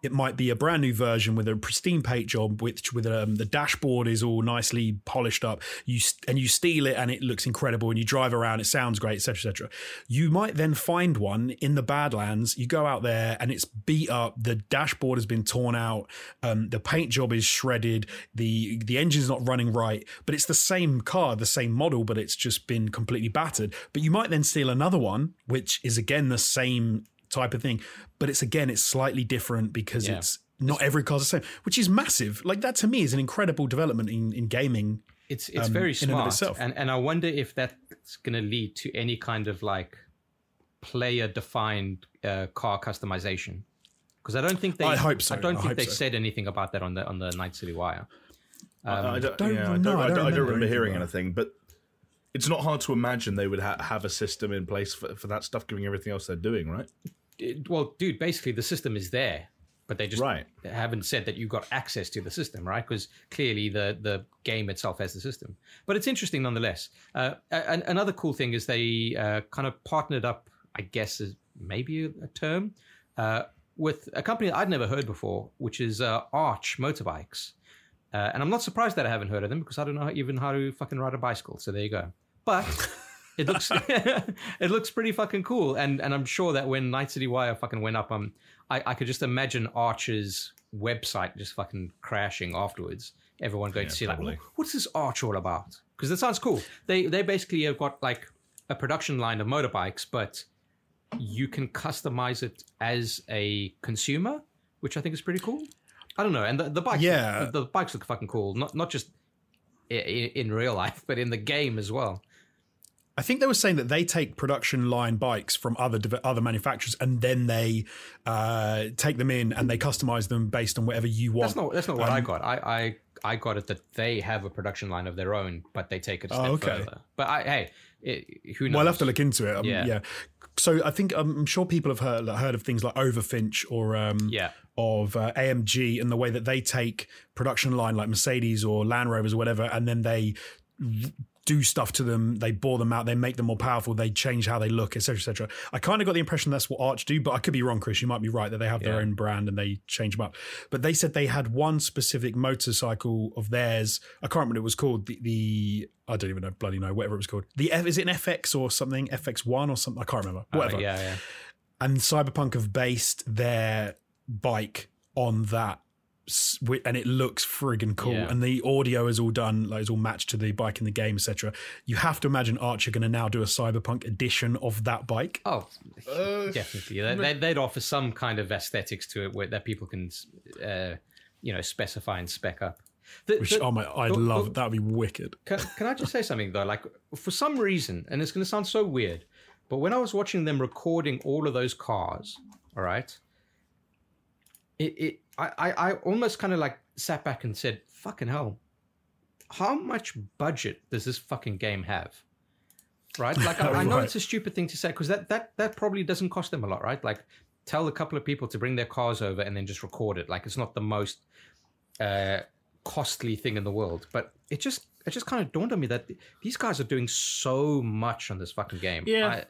it might be a brand new version with a pristine paint job, which with the dashboard is all nicely polished up. You steal it and it looks incredible and you drive around, it sounds great, etc., etc. You might then find one in the Badlands. You go out there and it's beat up. The dashboard has been torn out. The paint job is shredded. The engine's not running right, but it's the same car, the same model, but it's just been completely battered. But you might then steal another one, which is again the same type of thing, but it's slightly different because it's not every car's the same, which is massive. Like that to me is an incredible development in gaming. It's very smart in and of itself. And I wonder if that's going to lead to any kind of like player defined car customization, because I don't think they. I hope so. I don't think they said anything about that on the Night City Wire. I don't remember hearing anything, but it's not hard to imagine they would have a system in place for that stuff, giving everything else they're doing, right? Basically the system is there, but they just haven't said that you got access to the system, right? Because clearly the game itself has the system. But it's interesting nonetheless. And another cool thing is they kind of partnered up, I guess is maybe a term, with a company that I'd never heard before, which is Arch Motorbikes. And I'm not surprised that I haven't heard of them because I don't know even how to fucking ride a bicycle. So there you go. But it looks it looks pretty fucking cool. And I'm sure that when Night City Wire fucking went up, I could just imagine Arch's website just fucking crashing afterwards. Everyone going to see probably. Like, what's this Arch all about? Because that sounds cool. They basically have got like a production line of motorbikes, but you can customize it as a consumer, which I think is pretty cool. I don't know, and the bikes, the bikes look fucking cool. Not just in real life, but in the game as well. I think they were saying that they take production line bikes from other manufacturers, and then they take them in and they customize them based on whatever you want. That's not what I got. I got it that they have a production line of their own, but they take it a step further. But who knows? Well, I'll have to look into it. So I think I'm sure people have heard of things like Overfinch or of AMG, and the way that they take production line like Mercedes or Land Rovers or whatever, and then they do stuff to them, they bore them out, they make them more powerful, they change how they look, etc., etc. I kind of got the impression that's what Arch do, but I could be wrong, Chris. You might be right that they have their own brand and they change them up. But they said they had one specific motorcycle of theirs. I can't remember what it was called. The I don't even know, bloody know, whatever it was called. Is it an FX or something? FX1 or something? I can't remember. Whatever. Yeah. And Cyberpunk have based their bike on that, and it looks friggin' cool, and the audio is all done, like it's all matched to the bike in the game, etc. You have to imagine Arch are going to now do a Cyberpunk edition of that bike. Oh, definitely. They'd offer some kind of aesthetics to it that people can, specify and spec up. I'd love that'd be wicked. Can I just say something though? Like for some reason, and it's going to sound so weird, but when I was watching them recording all of those cars, all right, I almost kind of like sat back and said, fucking hell, how much budget does this fucking game have? Right? Like, I know it's a stupid thing to say because that probably doesn't cost them a lot, right? Like, tell a couple of people to bring their cars over and then just record it. Like, it's not the most costly thing in the world. But it just kind of dawned on me that these guys are doing so much on this fucking game. Yeah.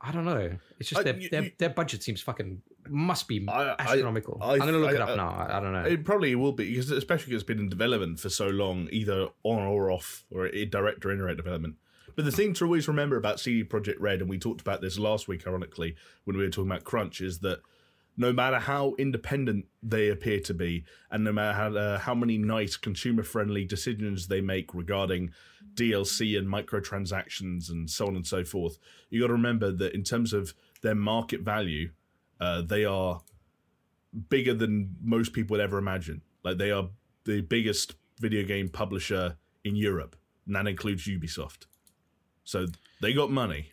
I don't know. It's just their budget seems fucking... must be astronomical. I'm going to look it up now. I don't know. It probably will be, because especially because it's been in development for so long, either on or off, or direct or indirect development. But the thing to always remember about CD Projekt Red, and we talked about this last week, ironically, when we were talking about crunch, is that no matter how independent they appear to be, and no matter how many nice consumer-friendly decisions they make regarding DLC and microtransactions and so on and so forth, you got to remember that in terms of their market value, they are bigger than most people would ever imagine. Like, they are the biggest video game publisher in Europe, and that includes Ubisoft. So they got money.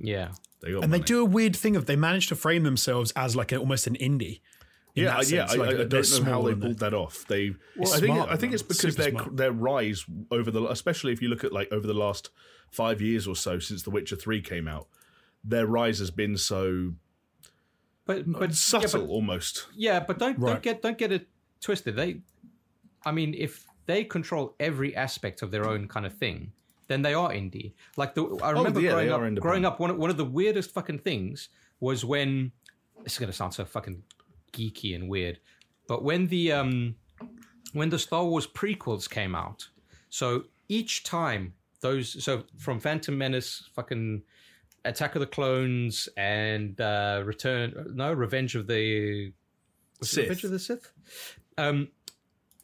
Yeah. They do a weird thing of, they managed to frame themselves as like almost an indie. Yeah, yeah. I don't know how they pulled that off. I think it's because their rise over the, especially if you look at like over the last 5 years or so since The Witcher 3 came out, their rise has been so subtle, almost. Yeah, but don't get it twisted. If they control every aspect of their own kind of thing, then they are indie. Like, I remember growing up, one of the weirdest fucking things was when, this is going to sound so fucking geeky and weird, but when the Star Wars prequels came out, so each time from Phantom Menace, fucking Attack of the Clones, and Revenge of the Sith.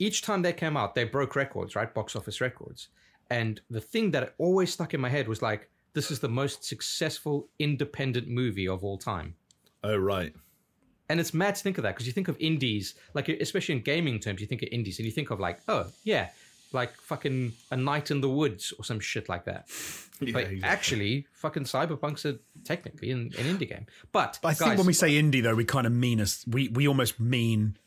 Each time they came out, they broke records, right? Box office records. And the thing that always stuck in my head was like, this is the most successful independent movie of all time. Oh, right. And it's mad to think of that, because you think of indies, like, especially in gaming terms, you think of indies and you think of like, oh, yeah, like fucking A Night in the Woods or some shit like that. Yeah, but exactly. Actually, fucking Cyberpunk's are technically an indie game. But I think when we say indie, though, we kind of mean us. We almost mean...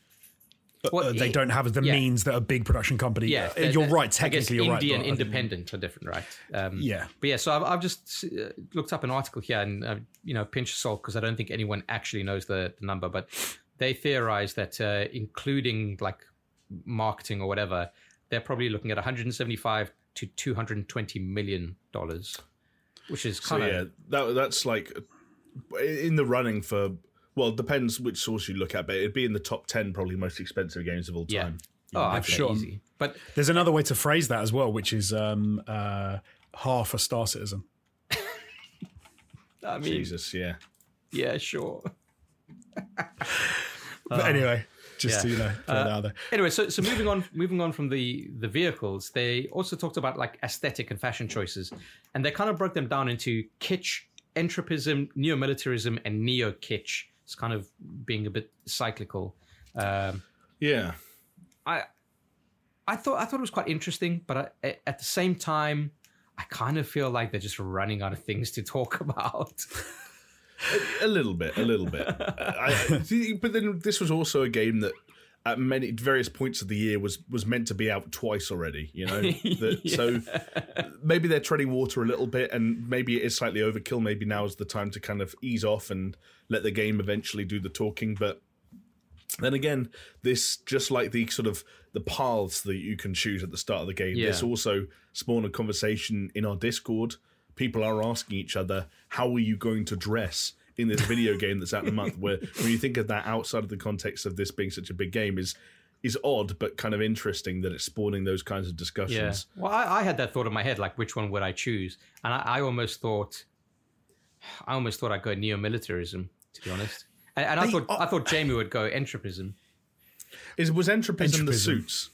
they don't have the means that a big production company... Yeah, you're right, technically you're right. Indie and independent are different, right? But yeah, so I've just looked up an article here, and pinch of salt, because I don't think anyone actually knows the number, but they theorize that including like marketing or whatever, they're probably looking at $175 to $220 million, which is kind of... So yeah, that's like in the running for... Well, it depends which source you look at, but it'd be in the top 10 probably most expensive games of all time. Yeah. Oh, sure. Easy. But there's another way to phrase that as well, which is half a Star Citizen. I mean, Jesus, yeah. Yeah, sure. But anyway, just to put it out there. Anyway, so moving on from the vehicles, they also talked about like aesthetic and fashion choices, and they kind of broke them down into kitsch, entropism, neo-militarism, and neo-kitsch. It's kind of being a bit cyclical. I thought it was quite interesting, but at the same time, I kind of feel like they're just running out of things to talk about. a little bit. But then this was also a game that at many various points of the year was meant to be out twice already, you know? So maybe they're treading water a little bit, and maybe it is slightly overkill. Maybe now is the time to kind of ease off and let the game eventually do the talking. But then again, this, just like the sort of the paths that you can choose at the start of the game, this also spawned a conversation in our Discord. People are asking each other, how are you going to dress in this video game that's out in a month? Where when you think of that outside of the context of this being such a big game, is odd, but kind of interesting that it's spawning those kinds of discussions. Yeah. Well, I had that thought in my head, like, which one would I choose? And I almost thought I'd go neo-militarism, to be honest. And I thought Jamie would go entropism. Was entropism the suits?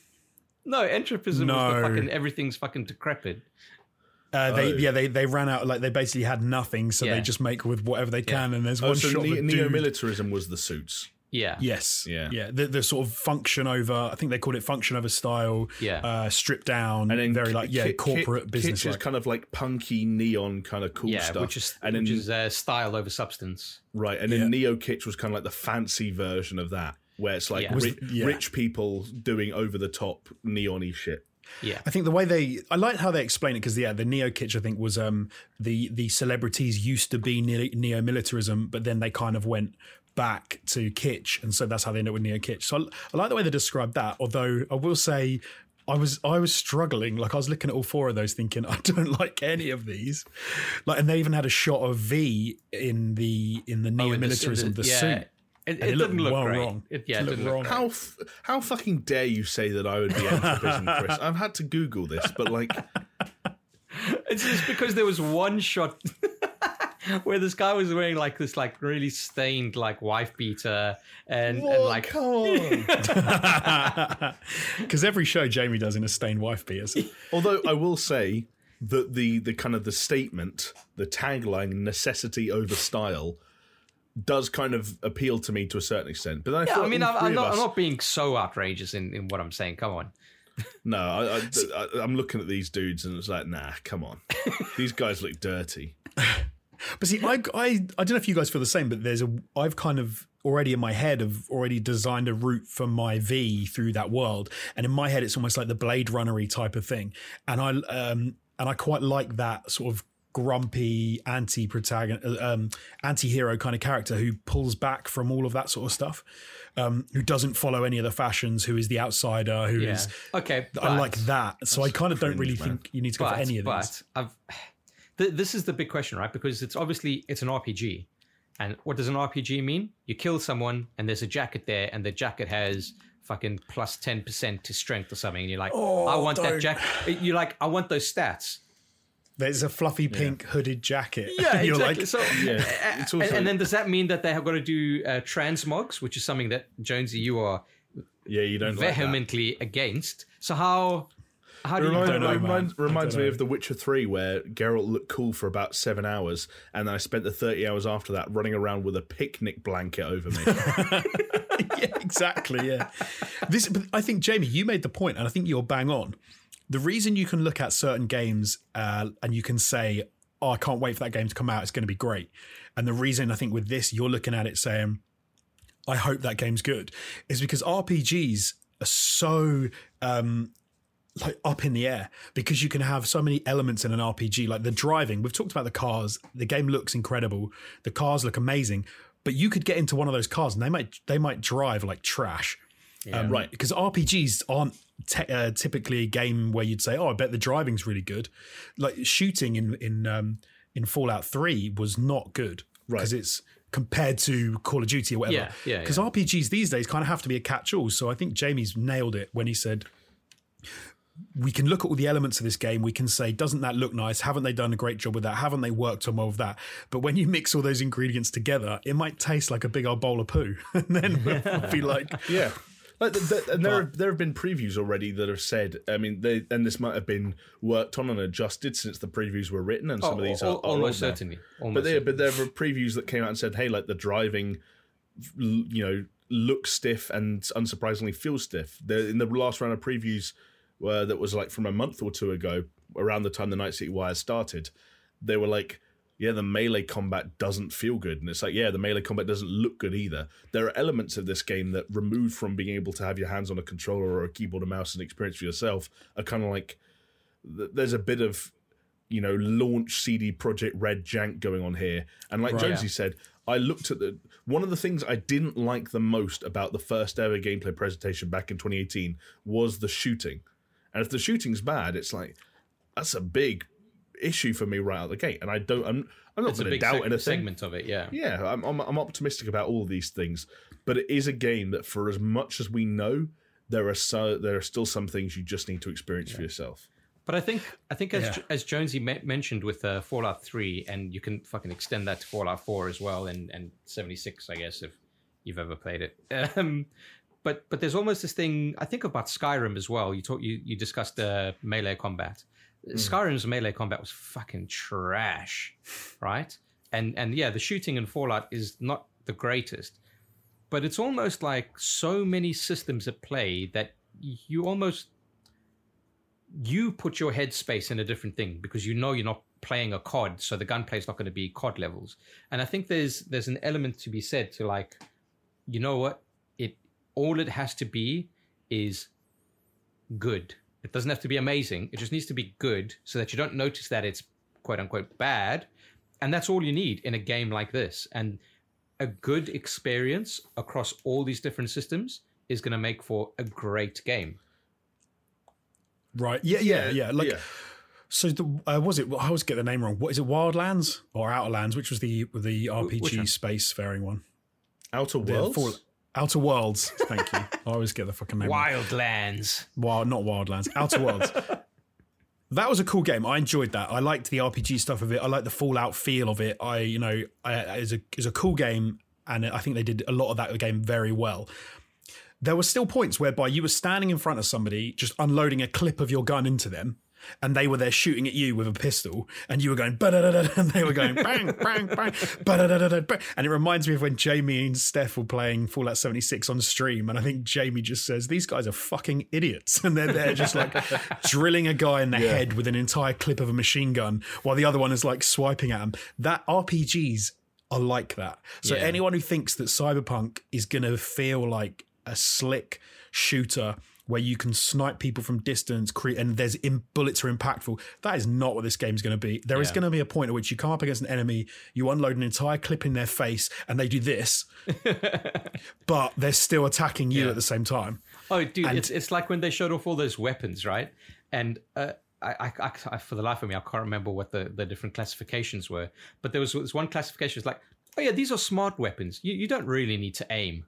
No, entropism was the fucking everything's fucking decrepit. They ran out, like they basically had nothing, so they just make with whatever they can. And there's one shot. Neo-militarism was the suits. Yeah. Yes. Yeah. Yeah. The sort of function over, I think they called it function over style. Yeah. Stripped down and then very corporate business. Kitsch is kind of like punky neon kind of cool stuff. Which is style over substance. Right. And then neo kitsch was kind of like the fancy version of that, where it's like rich people doing over the top neon-y shit. Yeah, I think the way I like how they explain it, because the neo kitsch I think was the celebrities used to be neo militarism, but then they kind of went back to kitsch, and so that's how they end up with neo kitsch. So I like the way they described that. Although I will say, I was struggling. Like, I was looking at all four of those, thinking I don't like any of these. Like, and they even had a shot of V in the neo militarism suit. It didn't look well great. Wrong. It didn't look wrong. How fucking dare you say that I would be entropism, Chris? I've had to Google this, but like... It's just because there was one shot... where this guy was wearing like this like really stained like wife beater and like, come on, because every show Jamie does in a stained wife beater. Although I will say that the kind of the statement, the tagline, necessity over style, does kind of appeal to me to a certain extent. But then I mean, I'm not being so outrageous in what I'm saying. Come on. No, I'm looking at these dudes and it's like, nah, come on. These guys look dirty. But see, I don't know if you guys feel the same, but I've kind of already in my head have already designed a route for my V through that world, and in my head it's almost like the Blade Runner-y type of thing, and I quite like that sort of grumpy anti-hero kind of character who pulls back from all of that sort of stuff, who doesn't follow any of the fashions, who is the outsider, who is okay. I like that, so I kind of don't really think you need to go for any of these. This is the big question, right? Because it's obviously it's an RPG, and what does an RPG mean? You kill someone, and there's a jacket there, and the jacket has fucking plus 10% to strength or something, and you're like, I want that jacket. You're like, I want those stats. There's a fluffy pink hooded jacket. Yeah, you're exactly. Like, so, it's also, and then does that mean that they have got to do transmogs, which is something that Jonesy, you are you don't vehemently like against. So how do you know? Reminds me of The Witcher 3, where Geralt looked cool for about 7 hours, and then I spent the 30 hours after that running around with a picnic blanket over me. Yeah, exactly. Yeah, but I think Jamie, you made the point, and I think you're bang on. The reason you can look at certain games and you can say, I can't wait for that game to come out, it's going to be great. And the reason I think with this, you're looking at it saying, I hope that game's good, is because RPGs are so like up in the air, because you can have so many elements in an RPG, like the driving. We've talked about the cars. The game looks incredible. The cars look amazing. But you could get into one of those cars and they might drive like trash. Yeah. Right, because RPGs aren't typically a game where you'd say, I bet the driving's really good. Like shooting in Fallout 3 was not good, right? Because it's compared to Call of Duty or whatever. Because RPGs these days kind of have to be a catch-all. So I think Jamie's nailed it when he said, we can look at all the elements of this game. We can say, doesn't that look nice? Haven't they done a great job with that? Haven't they worked on well with that? But when you mix all those ingredients together, it might taste like a big old bowl of poo. And then we'll be like... yeah. And there have been previews already that have said, I mean, this might have been worked on and adjusted since the previews were written, and some of these are almost certainly. But there were previews that came out and said, hey, like the driving, you know, looks stiff and unsurprisingly feels stiff. In the last round of previews that was like from a month or two ago, around the time the Night City Wire started, they were like, yeah, the melee combat doesn't feel good. And it's like, yeah, the melee combat doesn't look good either. There are elements of this game that, removed from being able to have your hands on a controller or a keyboard and mouse and experience for yourself, are kind of like, there's a bit of, you know, launch CD Projekt Red jank going on here. And like Jonesy said, I looked at one of the things I didn't like the most about the first ever gameplay presentation back in 2018 was the shooting. And if the shooting's bad, it's like, that's a big issue for me right out the gate, and I'm not going to doubt anything. Segment of it, I'm optimistic about all these things, but it is a game that, for as much as we know, there are still some things you just need to experience for yourself. But I think as Jonesy mentioned with Fallout 3, and you can fucking extend that to Fallout 4 as well, and 76, I guess, if you've ever played it. But there's almost this thing I think about Skyrim as well. You discussed the melee combat. Skyrim's melee combat was fucking trash, right? And yeah, the shooting in Fallout is not the greatest, but it's almost like so many systems at play that you put your headspace in a different thing, because you know you're not playing a COD, so the gunplay's not going to be COD levels. And I think there's an element to be said to, like, you know what? It has to be is good. It doesn't have to be amazing. It just needs to be good so that you don't notice that it's quote unquote bad. And that's all you need in a game like this. And a good experience across all these different systems is going to make for a great game. Right. Yeah. Like, yeah. So I always get the name wrong. What is it? Wildlands or Outerlands, which was the RPG space-faring one? Outer Worlds? Outer Worlds, thank you. I always get the fucking name. Wildlands. Well, not Wildlands. Outer Worlds. that was a cool game. I enjoyed that. I liked the RPG stuff of it. I liked the Fallout feel of it. It was a cool game, and I think they did a lot of that game very well. There were still points whereby you were standing in front of somebody, just unloading a clip of your gun into them, and they were there shooting at you with a pistol, and you were going, and they were going, bang, bang, bang, bang. And it reminds me of when Jamie and Steph were playing Fallout 76 on stream, and I think Jamie just says, these guys are fucking idiots. And they're there just like drilling a guy in the head with an entire clip of a machine gun, while the other one is like swiping at him. That RPGs are like that. So anyone who thinks that Cyberpunk is going to feel like a slick shooter where you can snipe people from distance, and there's bullets are impactful, that is not what this game is going to be. There is going to be a point at which you come up against an enemy, you unload an entire clip in their face, and they do this, but they're still attacking you at the same time. Oh, dude, it's like when they showed off all those weapons, right? And I for the life of me, I can't remember what the different classifications were, but there was one classification. It's like, oh yeah, these are smart weapons. You don't really need to aim.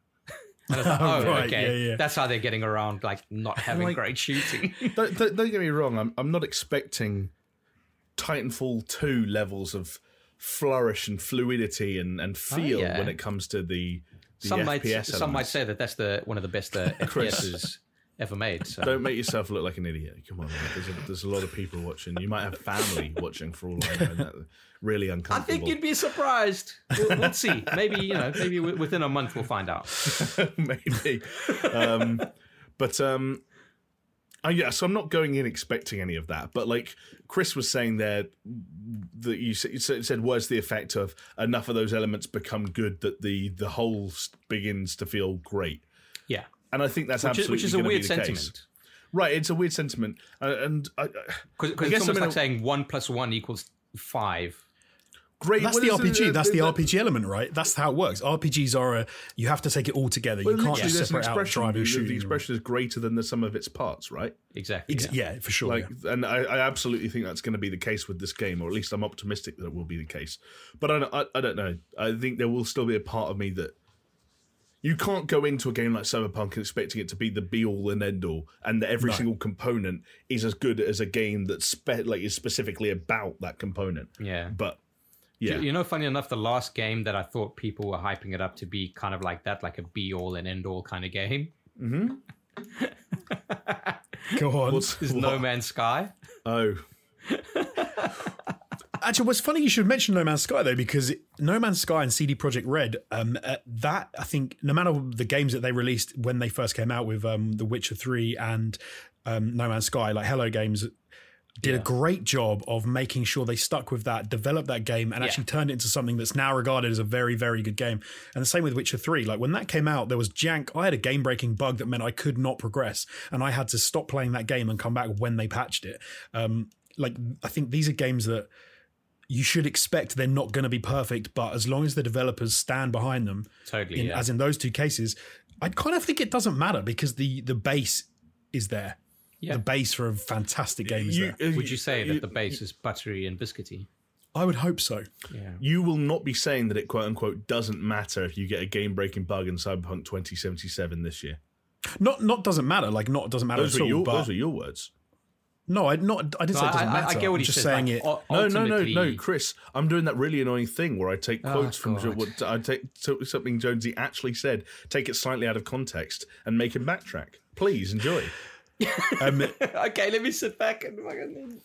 And I was like, okay, that's how they're getting around, like, not having great shooting. Don't get me wrong, I'm not expecting Titanfall 2 levels of flourish and fluidity and feel when it comes to the FPS elements. Some might say that's one of the best FPSs ever made. So. Don't make yourself look like an idiot. Come on, there's a lot of people watching. You might have family watching for all I know. And that, really uncomfortable. I think you'd be surprised. We'll see. Maybe within a month we'll find out. Maybe. So I'm not going in expecting any of that. But like Chris was saying there, that you said words to the effect of enough of those elements become good that the whole begins to feel great. Yeah. And I think that's absolutely going to be the case. Which is a weird sentiment. Right, it's a weird sentiment. And because it's almost like saying 1 + 1 = 5. Great. That's the RPG. That's the RPG element, right? That's how it works. RPGs are you have to take it all together. You can't just separate out driving, shooting. The expression is greater than the sum of its parts, right? Exactly. Yeah, for sure. And I absolutely think that's going to be the case with this game, or at least I'm optimistic that it will be the case. But I don't know. I think there will still be a part of me that. You can't go into a game like Cyberpunk expecting it to be the be-all and end-all, and that every single component is as good as a game that is specifically about that component. Yeah. But, yeah. You know, funny enough, the last game that I thought people were hyping it up to be kind of like that, like a be-all and end-all kind of game. Mm-hmm. Go on. Is No Man's Sky. Oh. Actually, what's funny you should mention No Man's Sky, though, because No Man's Sky and CD Projekt Red, that, I think, no matter the games that they released when they first came out with The Witcher 3 and No Man's Sky, like Hello Games, did a great job of making sure they stuck with that, developed that game, and actually turned it into something that's now regarded as a very, very good game. And the same with Witcher 3. Like, when that came out, there was jank. I had a game-breaking bug that meant I could not progress, and I had to stop playing that game and come back when they patched it. I think these are games that... you should expect they're not going to be perfect, but as long as the developers stand behind them, totally, as in those two cases, I kind of think it doesn't matter because the base is there. Yeah. The base for a fantastic game is there. Would you say that the base is buttery and biscuity? I would hope so. Yeah. You will not be saying that it, quote unquote, doesn't matter if you get a game-breaking bug in Cyberpunk 2077 this year. Not doesn't matter. Like, not doesn't matter those at all. Those are your words. No, I didn't say it doesn't matter. I get what he says. Saying like, it. No, Chris. I'm doing that really annoying thing where I take quotes from something Jonesy actually said, take it slightly out of context, and make him backtrack. Please enjoy. Okay, let me sit back and fucking.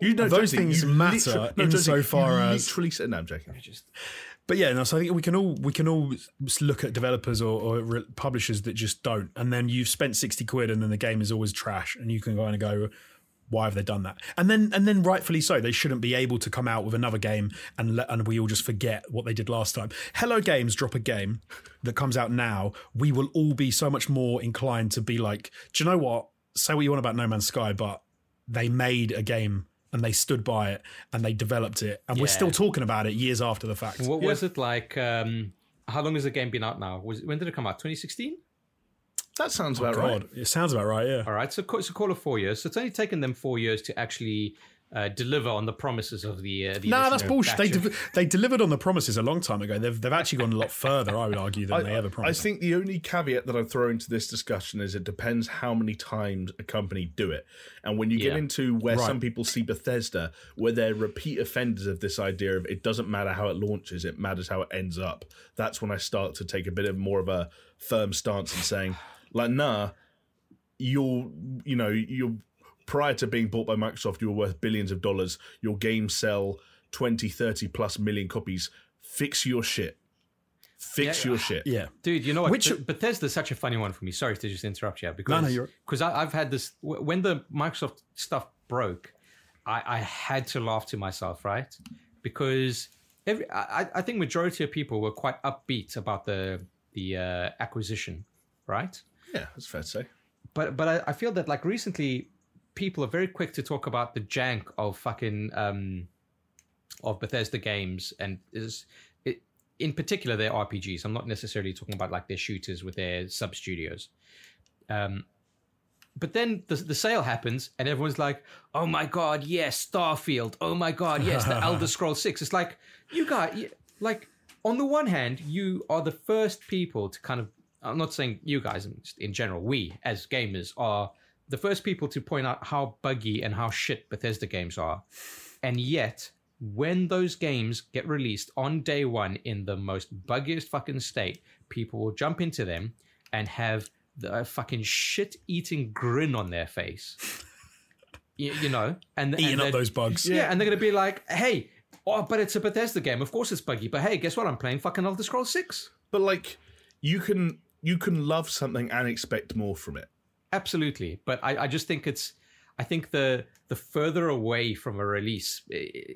You know, those things matter insofar as. Literally, no, I'm joking. But yeah, no, so I think we can all look at developers or publishers that just don't, and then you've spent 60 quid, and then the game is always trash, and you can kind of go. Why have they done that? And then rightfully so, they shouldn't be able to come out with another game and we all just forget what they did last time. Hello Games drop a game that comes out now. We will all be so much more inclined to be like, do you know what? Say what you want about No Man's Sky, but they made a game and they stood by it and they developed it. And we're still talking about it years after the fact. What was it like? How long has the game been out now? When did it come out? 2016? That sounds about right. It sounds about right, yeah. All right, so it's a call of 4 years. So it's only taken them 4 years to actually deliver on the promises of the no, that's bullshit. They delivered on the promises a long time ago. They've actually gone a lot further, I would argue, than they ever promised. I think the only caveat that I'd throw into this discussion is it depends how many times a company do it. And when you get into where some people see Bethesda, where they're repeat offenders of this idea of it doesn't matter how it launches, it matters how it ends up. That's when I start to take a bit of more of a firm stance and saying, like, nah, you'll prior to being bought by Microsoft, you were worth billions of dollars. Your games sell 20, 30 plus million copies. Fix your shit. Fix your shit. Yeah. Dude, you know what? Bethesda's such a funny one for me. Sorry to just interrupt you. Because, no, you're... Because I've had this... When the Microsoft stuff broke, I had to laugh to myself, right? Because I think majority of people were quite upbeat about the acquisition, right? Yeah, that's fair to say. But I feel that, like, recently... people are very quick to talk about the jank of fucking of Bethesda games, and in particular their RPGs. I'm not necessarily talking about like their shooters with their sub studios. But then the sale happens, and everyone's like, "Oh my god, yes, Starfield! Oh my god, yes, the Elder Scrolls VI." It's like you guys, on the one hand, you are the first people to kind of. I'm not saying you guys in general. We as gamers are. The first people to point out how buggy and how shit Bethesda games are. And yet, when those games get released on day one in the most buggiest fucking state, people will jump into them and have a fucking shit-eating grin on their face. You know? And eating up those bugs. Yeah, and they're going to be like, hey, oh, but it's a Bethesda game. Of course it's buggy. But hey, guess what? I'm playing fucking Elder Scrolls 6. But, like, you can love something and expect more from it. Absolutely, but I just think the further away from a release,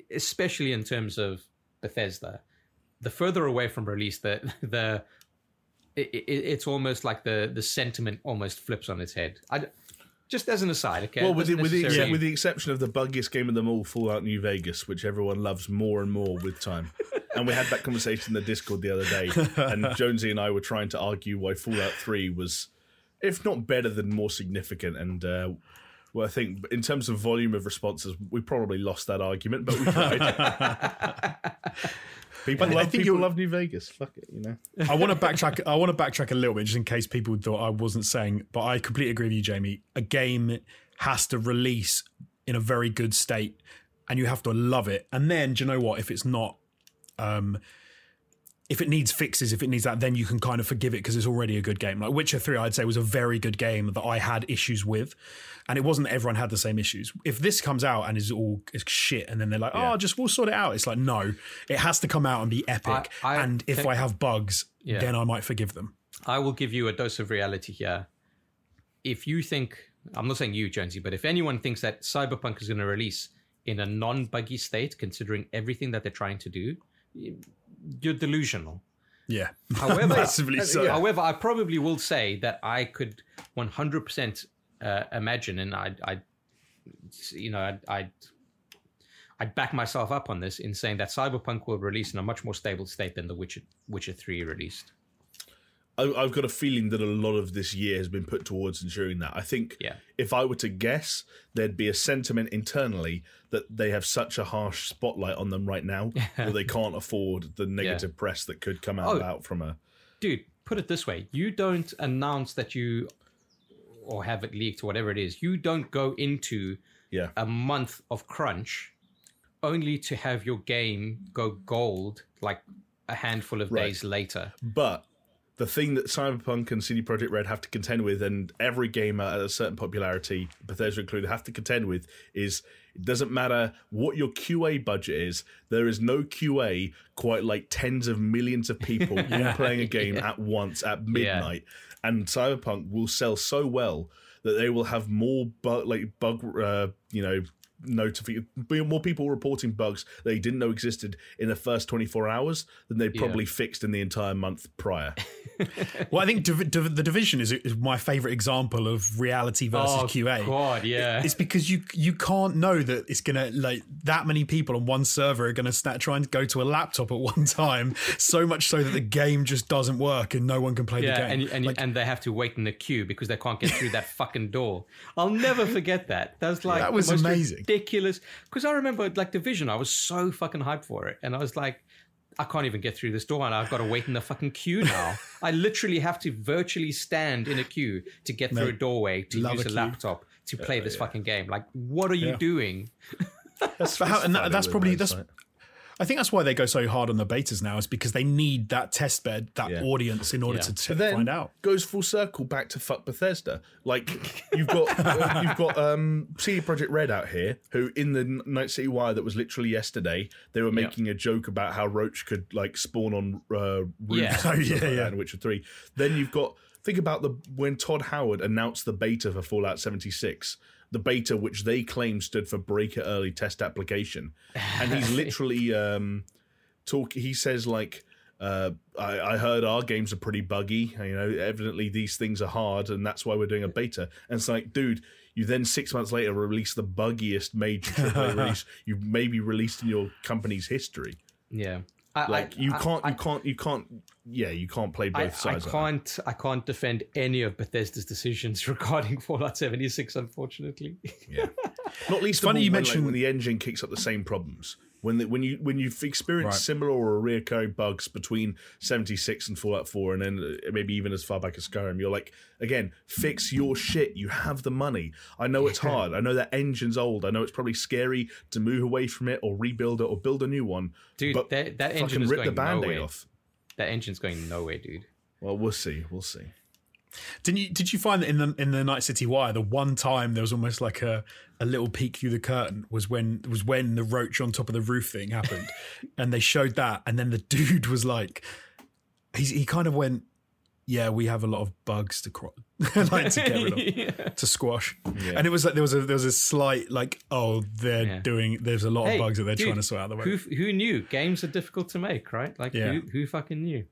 especially in terms of Bethesda, the further away from release, it's almost like the sentiment almost flips on its head. Just as an aside, okay. Well, with the exception of the buggiest game of them all, Fallout New Vegas, which everyone loves more and more with time. And we had that conversation in the Discord the other day, and Jonesy and I were trying to argue why Fallout 3 was. If not better than more significant, and well, I think in terms of volume of responses, we probably lost that argument, but we tried. People love New Vegas. Fuck it, you know. I want to backtrack a little bit, just in case people thought I wasn't saying. But I completely agree with you, Jamie. A game has to release in a very good state, and you have to love it. And then, do you know what? If it's not. If it needs fixes, if it needs that, then you can kind of forgive it because it's already a good game. Like Witcher 3, I'd say was a very good game that I had issues with, and it wasn't everyone had the same issues. If this comes out and is all shit, and then they're like, just we'll sort it out. It's like, no, it has to come out and be epic. And if I have bugs, then I might forgive them. I will give you a dose of reality here. If you think, I'm not saying you, Jonesy, but if anyone thinks that Cyberpunk is going to release in a non-buggy state, considering everything that they're trying to do, you're delusional. Yeah. However, massively so. However, I probably will say that I could 100% imagine, and I'd back myself up on this in saying that Cyberpunk will release in a much more stable state than the Witcher 3 released. I've got a feeling that a lot of this year has been put towards ensuring that. I think if I were to guess, there'd be a sentiment internally that they have such a harsh spotlight on them right now that they can't afford the negative press that could come out from a... Dude, put it this way. You don't announce that you... or have it leaked or whatever it is. You don't go into a month of crunch only to have your game go gold like a handful of days later. But... the thing that Cyberpunk and CD Projekt Red have to contend with, and every gamer at a certain popularity, Bethesda included, have to contend with, is it doesn't matter what your QA budget is, there is no QA quite like tens of millions of people playing a game at once at midnight. Yeah. And Cyberpunk will sell so well that they will have more more people reporting bugs they didn't know existed in the first 24 hours than they probably fixed in the entire month prior. Well, I think The Division is my favourite example of reality versus QA. God, yeah. It's because you can't know that it's going to, like, that many people on one server are going to try and go to a laptop at one time, so much so that the game just doesn't work and no one can play the game. And they have to wait in the queue because they can't get through that fucking door. I'll never forget that. That was the most amazing. Ridiculous. Because I remember, like, Division, I was so fucking hyped for it. And I was like, I can't even get through this door and I've got to wait in the fucking queue now. I literally have to virtually stand in a queue to get through a doorway to use a laptop to play this fucking game. Like, what are you doing? I think that's why they go so hard on the betas now, is because they need that test bed, that audience, in order to then find out. Goes full circle back to fuck Bethesda. Like, you've got CD Projekt Red out here, who in the Night City Wire that was literally yesterday, they were making a joke about how Roach could, like, spawn on roofs in Witcher 3. Then you've got, think about when Todd Howard announced the beta for Fallout 76. The beta, which they claim stood for Break It Early Test Application, and he's literally talking. He says, like, I heard our games are pretty buggy. You know, evidently these things are hard, and that's why we're doing a beta. And it's like, dude, you then 6 months later release the buggiest major AAA release you maybe released in your company's history. Yeah, you can't play both sides. I can't defend any of Bethesda's decisions regarding Fallout 76, unfortunately. Yeah, not least. It's funny you mentioned when the engine kicks up the same problems. When you've experienced similar or recurring bugs between 76 and Fallout 4, and then maybe even as far back as Skyrim, you're like, again, fix your shit. You have the money. I know it's hard. I know that engine's old. I know it's probably scary to move away from it or rebuild it or build a new one. Dude, but that engine is going nowhere. Fucking rip the Band-Aid off. That engine's going nowhere, dude. Well, we'll see. Did you find that in the Night City Wire, the one time there was almost like a little peek through the curtain was when the roach on top of the roof thing happened, and they showed that, and then the dude was like, he kind of went, yeah, we have a lot of bugs to get rid of, to squash, and it was like there was a slight like, oh, they're doing, there's a lot of bugs that they're trying to sort out the way. Who knew games are difficult to make, right? Like who fucking knew?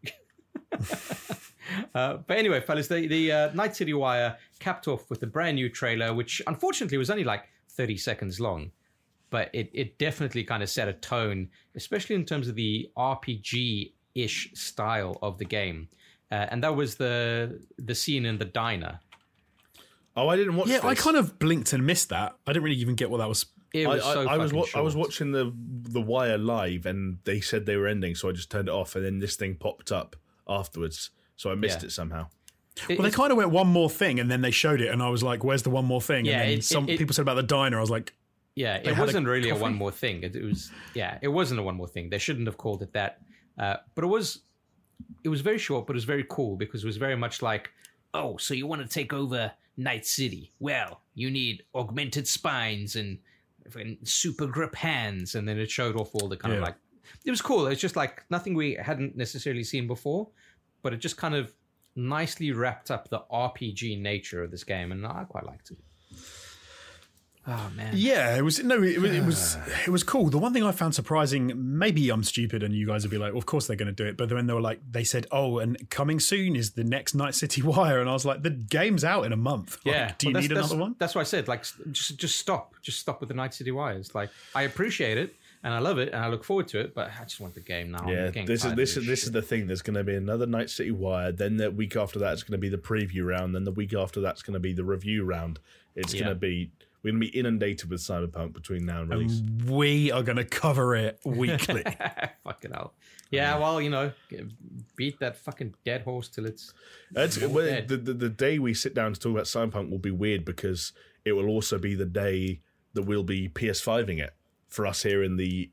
But anyway, fellas, the Night City Wire capped off with a brand new trailer, which unfortunately was only like 30 seconds long, but it definitely kind of set a tone, especially in terms of the RPG-ish style of the game. And that was the scene in the diner. Oh, I didn't watch this. I kind of blinked and missed that. I didn't really even get what that was. It was I was watching the Wire live, and they said they were ending, so I just turned it off, and then this thing popped up afterwards. So I missed it somehow. Well, they kind of went one more thing, and then they showed it, and I was like, where's the one more thing? Yeah, and then some people said about the diner. I was like... Yeah, it wasn't really a one more thing. It wasn't a one more thing. They shouldn't have called it that. But it was very short, but it was very cool, because it was very much like, oh, so you want to take over Night City. Well, you need augmented spines and super grip hands. And then it showed off all the kind of like... It was cool. It was just like nothing we hadn't necessarily seen before. But it just kind of nicely wrapped up the RPG nature of this game, and I quite liked it. Oh man! Yeah, it was cool. The one thing I found surprising, maybe I'm stupid, and you guys would be like, well, "Of course they're going to do it," but then they were like, they said, "Oh, and coming soon is the next Night City Wire," and I was like, "The game's out in a month. Yeah, like, do you need another one?" That's why I said, like, just stop with the Night City Wires. Like, I appreciate it. And I love it, and I look forward to it, but I just want the game now. Yeah, this is the thing. There's going to be another Night City Wire. Then the week after that is going to be the preview round. Then the week after that's going to be the review round. It's going to be... We're going to be inundated with Cyberpunk between now and release. And we are going to cover it weekly. Fucking hell. Yeah, well, you know, beat that fucking dead horse till it's... The day we sit down to talk about Cyberpunk will be weird, because it will also be the day that we'll be PS5ing it. For us here in the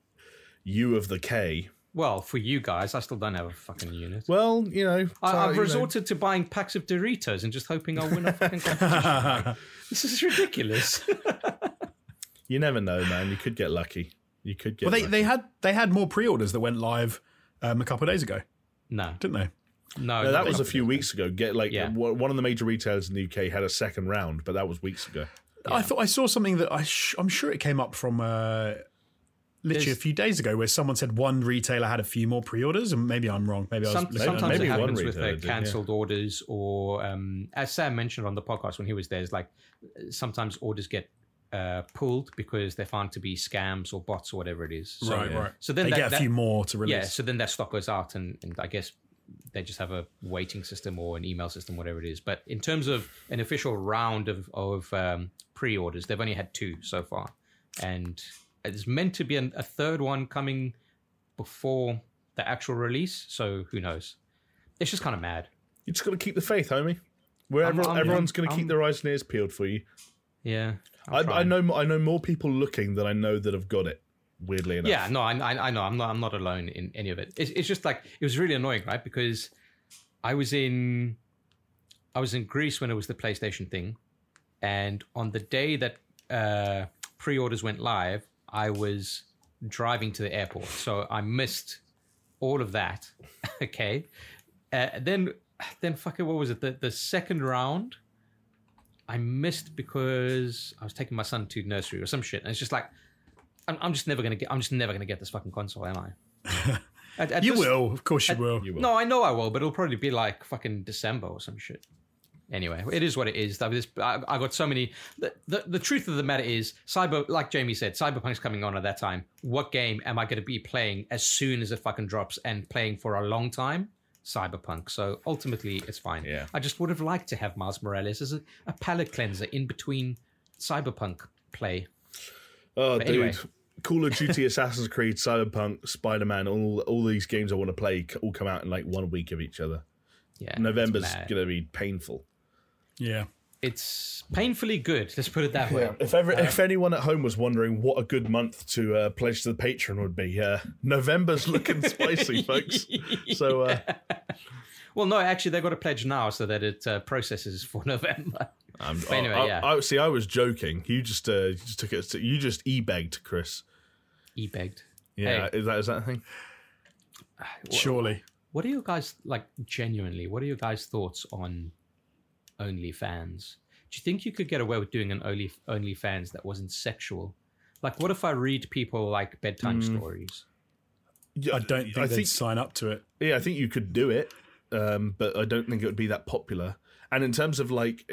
U of the K. Well, for you guys, I still don't have a fucking unit. Well, you know... I've resorted to buying packs of Doritos and just hoping I'll win a fucking competition. This is ridiculous. You never know, man. You could get lucky. They had more pre-orders that went live a couple of days ago. No. Didn't they? No, that was a few weeks ago. One of the major retailers in the UK had a second round, but that was weeks ago. Yeah. I thought I saw something that I'm sure it came up from literally a few days ago where someone said one retailer had a few more pre-orders, and maybe I'm wrong. Maybe I was late. Sometimes maybe it happens with cancelled orders, or as Sam mentioned on the podcast when he was there, is like sometimes orders get pulled because they're found to be scams or bots or whatever it is. So, right. So then they get a few more to release. Yeah. So then that stock goes out, and I guess they just have a waiting system or an email system, whatever it is. But in terms of an official round of pre-orders, they've only had 2 so far, and it's meant to be a third one coming before the actual release. So who knows? It's just kind of mad. You just got to keep the faith, homie. Everyone's going to keep their eyes and ears peeled for you. Yeah, I know more people looking than I know that have got it. Weirdly enough, yeah, no, I know I'm not alone in any of it. It's just like it was really annoying, right? Because I was in Greece when it was the PlayStation thing, and on the day that pre-orders went live, I was driving to the airport, so I missed all of that. Okay, then fucking what was it? The second round. I missed because I was taking my son to nursery or some shit, and it's just like I'm just never gonna get this fucking console, am I? You will, of course. You will. No, I know I will, but it'll probably be like fucking December or some shit. Anyway, it is what it is. I got so many. The truth of the matter is, like Jamie said, Cyberpunk's coming on at that time. What game am I going to be playing as soon as it fucking drops and playing for a long time? Cyberpunk. So ultimately it's fine. Yeah. I just would have liked to have Miles Morales as a palate cleanser in between Cyberpunk play. Oh, but dude. Anyway. Call of Duty, Assassin's Creed, Cyberpunk, Spider-Man, all these games I want to play all come out in like 1 week of each other. Yeah. November's going to be painful. Yeah. It's painfully good. Let's put it that way. Yeah. If anyone at home was wondering what a good month to pledge to the Patreon would be, November's looking spicy, folks. So, well, no, actually, they've got to pledge now so that it processes for November. I was joking. You just took it. You just e-begged, Chris. E-begged. Yeah, hey. is that a thing? Surely. What are you guys like? Genuinely, what are your guys' thoughts on OnlyFans? Do you think you could get away with doing an OnlyFans that wasn't sexual? Like, what if I read people like bedtime stories? I don't think they'd sign up to it. Yeah, I think you could do it, but I don't think it would be that popular. And in terms of like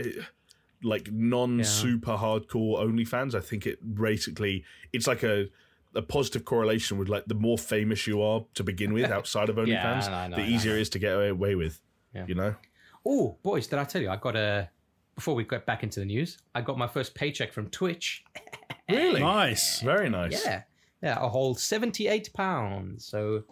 non-super hardcore OnlyFans, I think it basically it's like a positive correlation with like the more famous you are to begin with outside of OnlyFans, the easier it is to get away with. Yeah. You know. Oh, boys, did I tell you, before we get back into the news, I got my first paycheck from Twitch. Really? Nice. Very nice. Yeah. Yeah, a whole £78. So,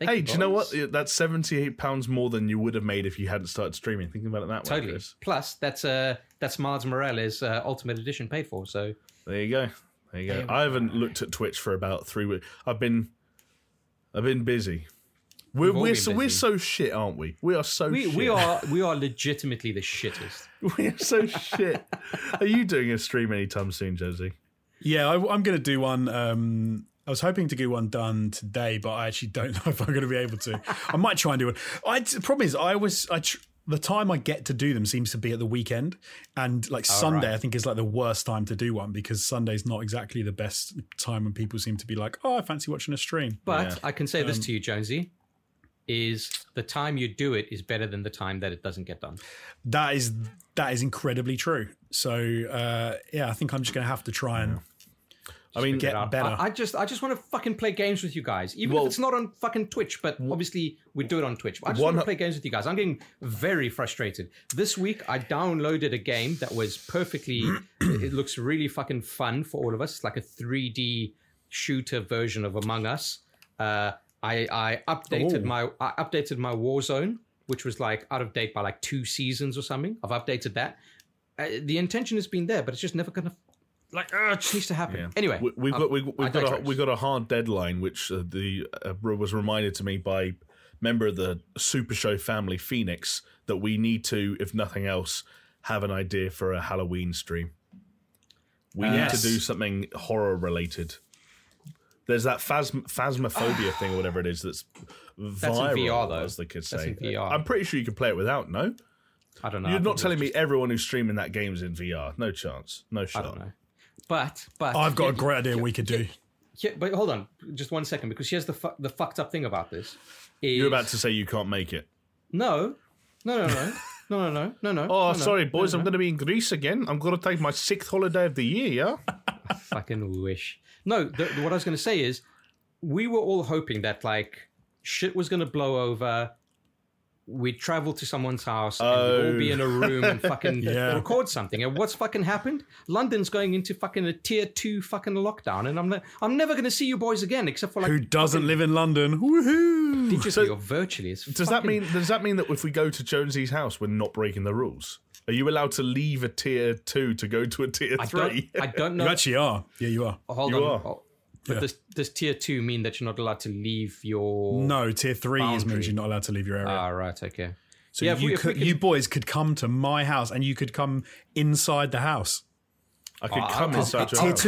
hey, do you know what? That's £78 more than you would have made if you hadn't started streaming. Thinking about it that way. Totally. Plus, that's Miles Morales' Ultimate Edition paid for. So, there you go. I haven't looked at Twitch for about 3 weeks. I've been busy. We're so shit, aren't we? We are so shit. We are legitimately the shittest. We are so shit. Are you doing a stream anytime soon, Josie? Yeah, I'm going to do one. I was hoping to get one done today, but I actually don't know if I'm going to be able to. I might try and do one. The problem is, the time I get to do them seems to be at the weekend, and like Sunday, right. I think is like the worst time to do one because Sunday's not exactly the best time when people seem to be like, oh, I fancy watching a stream. But I can say this to you, Jonesy. Is the time you do it is better than the time that it doesn't get done. That is incredibly true. So I think I'm just going to have to try and get better. I just want to fucking play games with you guys, even if it's not on fucking Twitch. But obviously we do it on Twitch. But I just want to play games with you guys. I'm getting very frustrated. This week I downloaded a game that was perfectly. It looks really fucking fun for all of us. It's like a 3D shooter version of Among Us. I updated my Warzone, which was like out of date by like 2 seasons or something. I've updated that. The intention has been there, but it's just never gonna it just needs to happen. Yeah. Anyway, we've got a hard deadline, which was reminded to me by member of the Super Show family, Phoenix, that we need to, if nothing else, have an idea for a Halloween stream. We need to do something horror related. There's that phasmophobia thing or whatever it is that's viral, in VR, though. As the kids say. That's in VR. I'm pretty sure you can play it without, no? I don't know. You're not telling me everyone who's streaming that game is in VR. No chance. No shot. I don't know. But I've got a great idea we could do. But hold on, just 1 second, because here's the fucked up thing about this. Is... You're about to say you can't make it. No. Sorry, boys, I'm going to be in Greece again. I'm going to take my 6th holiday of the year, yeah? I fucking wish. No, what I was going to say is, we were all hoping that, like, shit was going to blow over, we'd travel to someone's house and we'd all be in a room and fucking record something. And what's fucking happened? London's going into fucking a tier 2 fucking lockdown, and I'm never going to see you boys again, except for like who doesn't live in London. Woohoo! Digitally or virtually. Does that mean that if we go to Jonesy's house, we're not breaking the rules? Are you allowed to leave a tier 2 to go to a tier 3? I don't know. You actually are. Yeah, you are. Hold on. But does tier 2 mean that you're not allowed to leave your No, tier 3 means you're not allowed to leave your area. Ah, right, okay. So you boys could come to my house and you could come inside the house. I could come inside your house.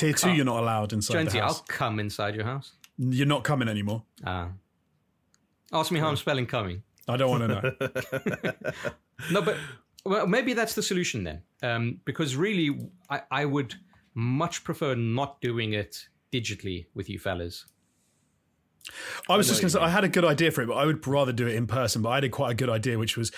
Tier 2, you're not allowed inside the house. I'll come inside your house. You're not coming anymore. Ask me how I'm spelling coming. I don't want to know. No, but maybe that's the solution then. Because really, I would much prefer not doing it digitally with you fellas. I was just going to say, I had a good idea for it, but I would rather do it in person. But I had quite a good idea, which was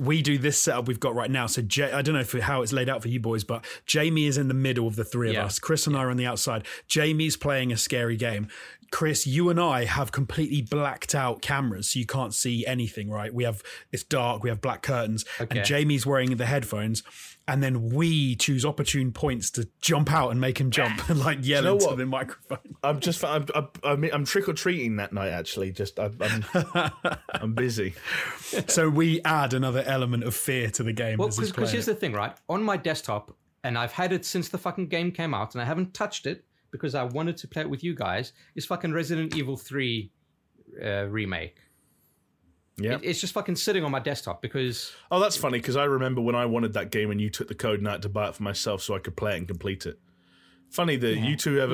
we do this setup we've got right now. So I don't know how it's laid out for you boys, but Jamie is in the middle of the three of us. Chris and I are on the outside. Jamie's playing a scary game. Chris, you and I have completely blacked out cameras, so you can't see anything, right? It's dark, we have black curtains, and Jamie's wearing the headphones, and then we choose opportune points to jump out and make him jump and like yell into the microphone. I'm trick-or-treating that night, actually. I'm busy. So we add another element of fear to the game. Well, because here's the thing, right? On my desktop, and I've had it since the fucking game came out, and I haven't touched it, because I wanted to play it with you guys, is fucking Resident Evil 3 remake. Yeah. It's just fucking sitting on my desktop because... Oh, that's funny, because I remember when I wanted that game and you took the code and I had to buy it for myself so I could play it and complete it. Funny that you two have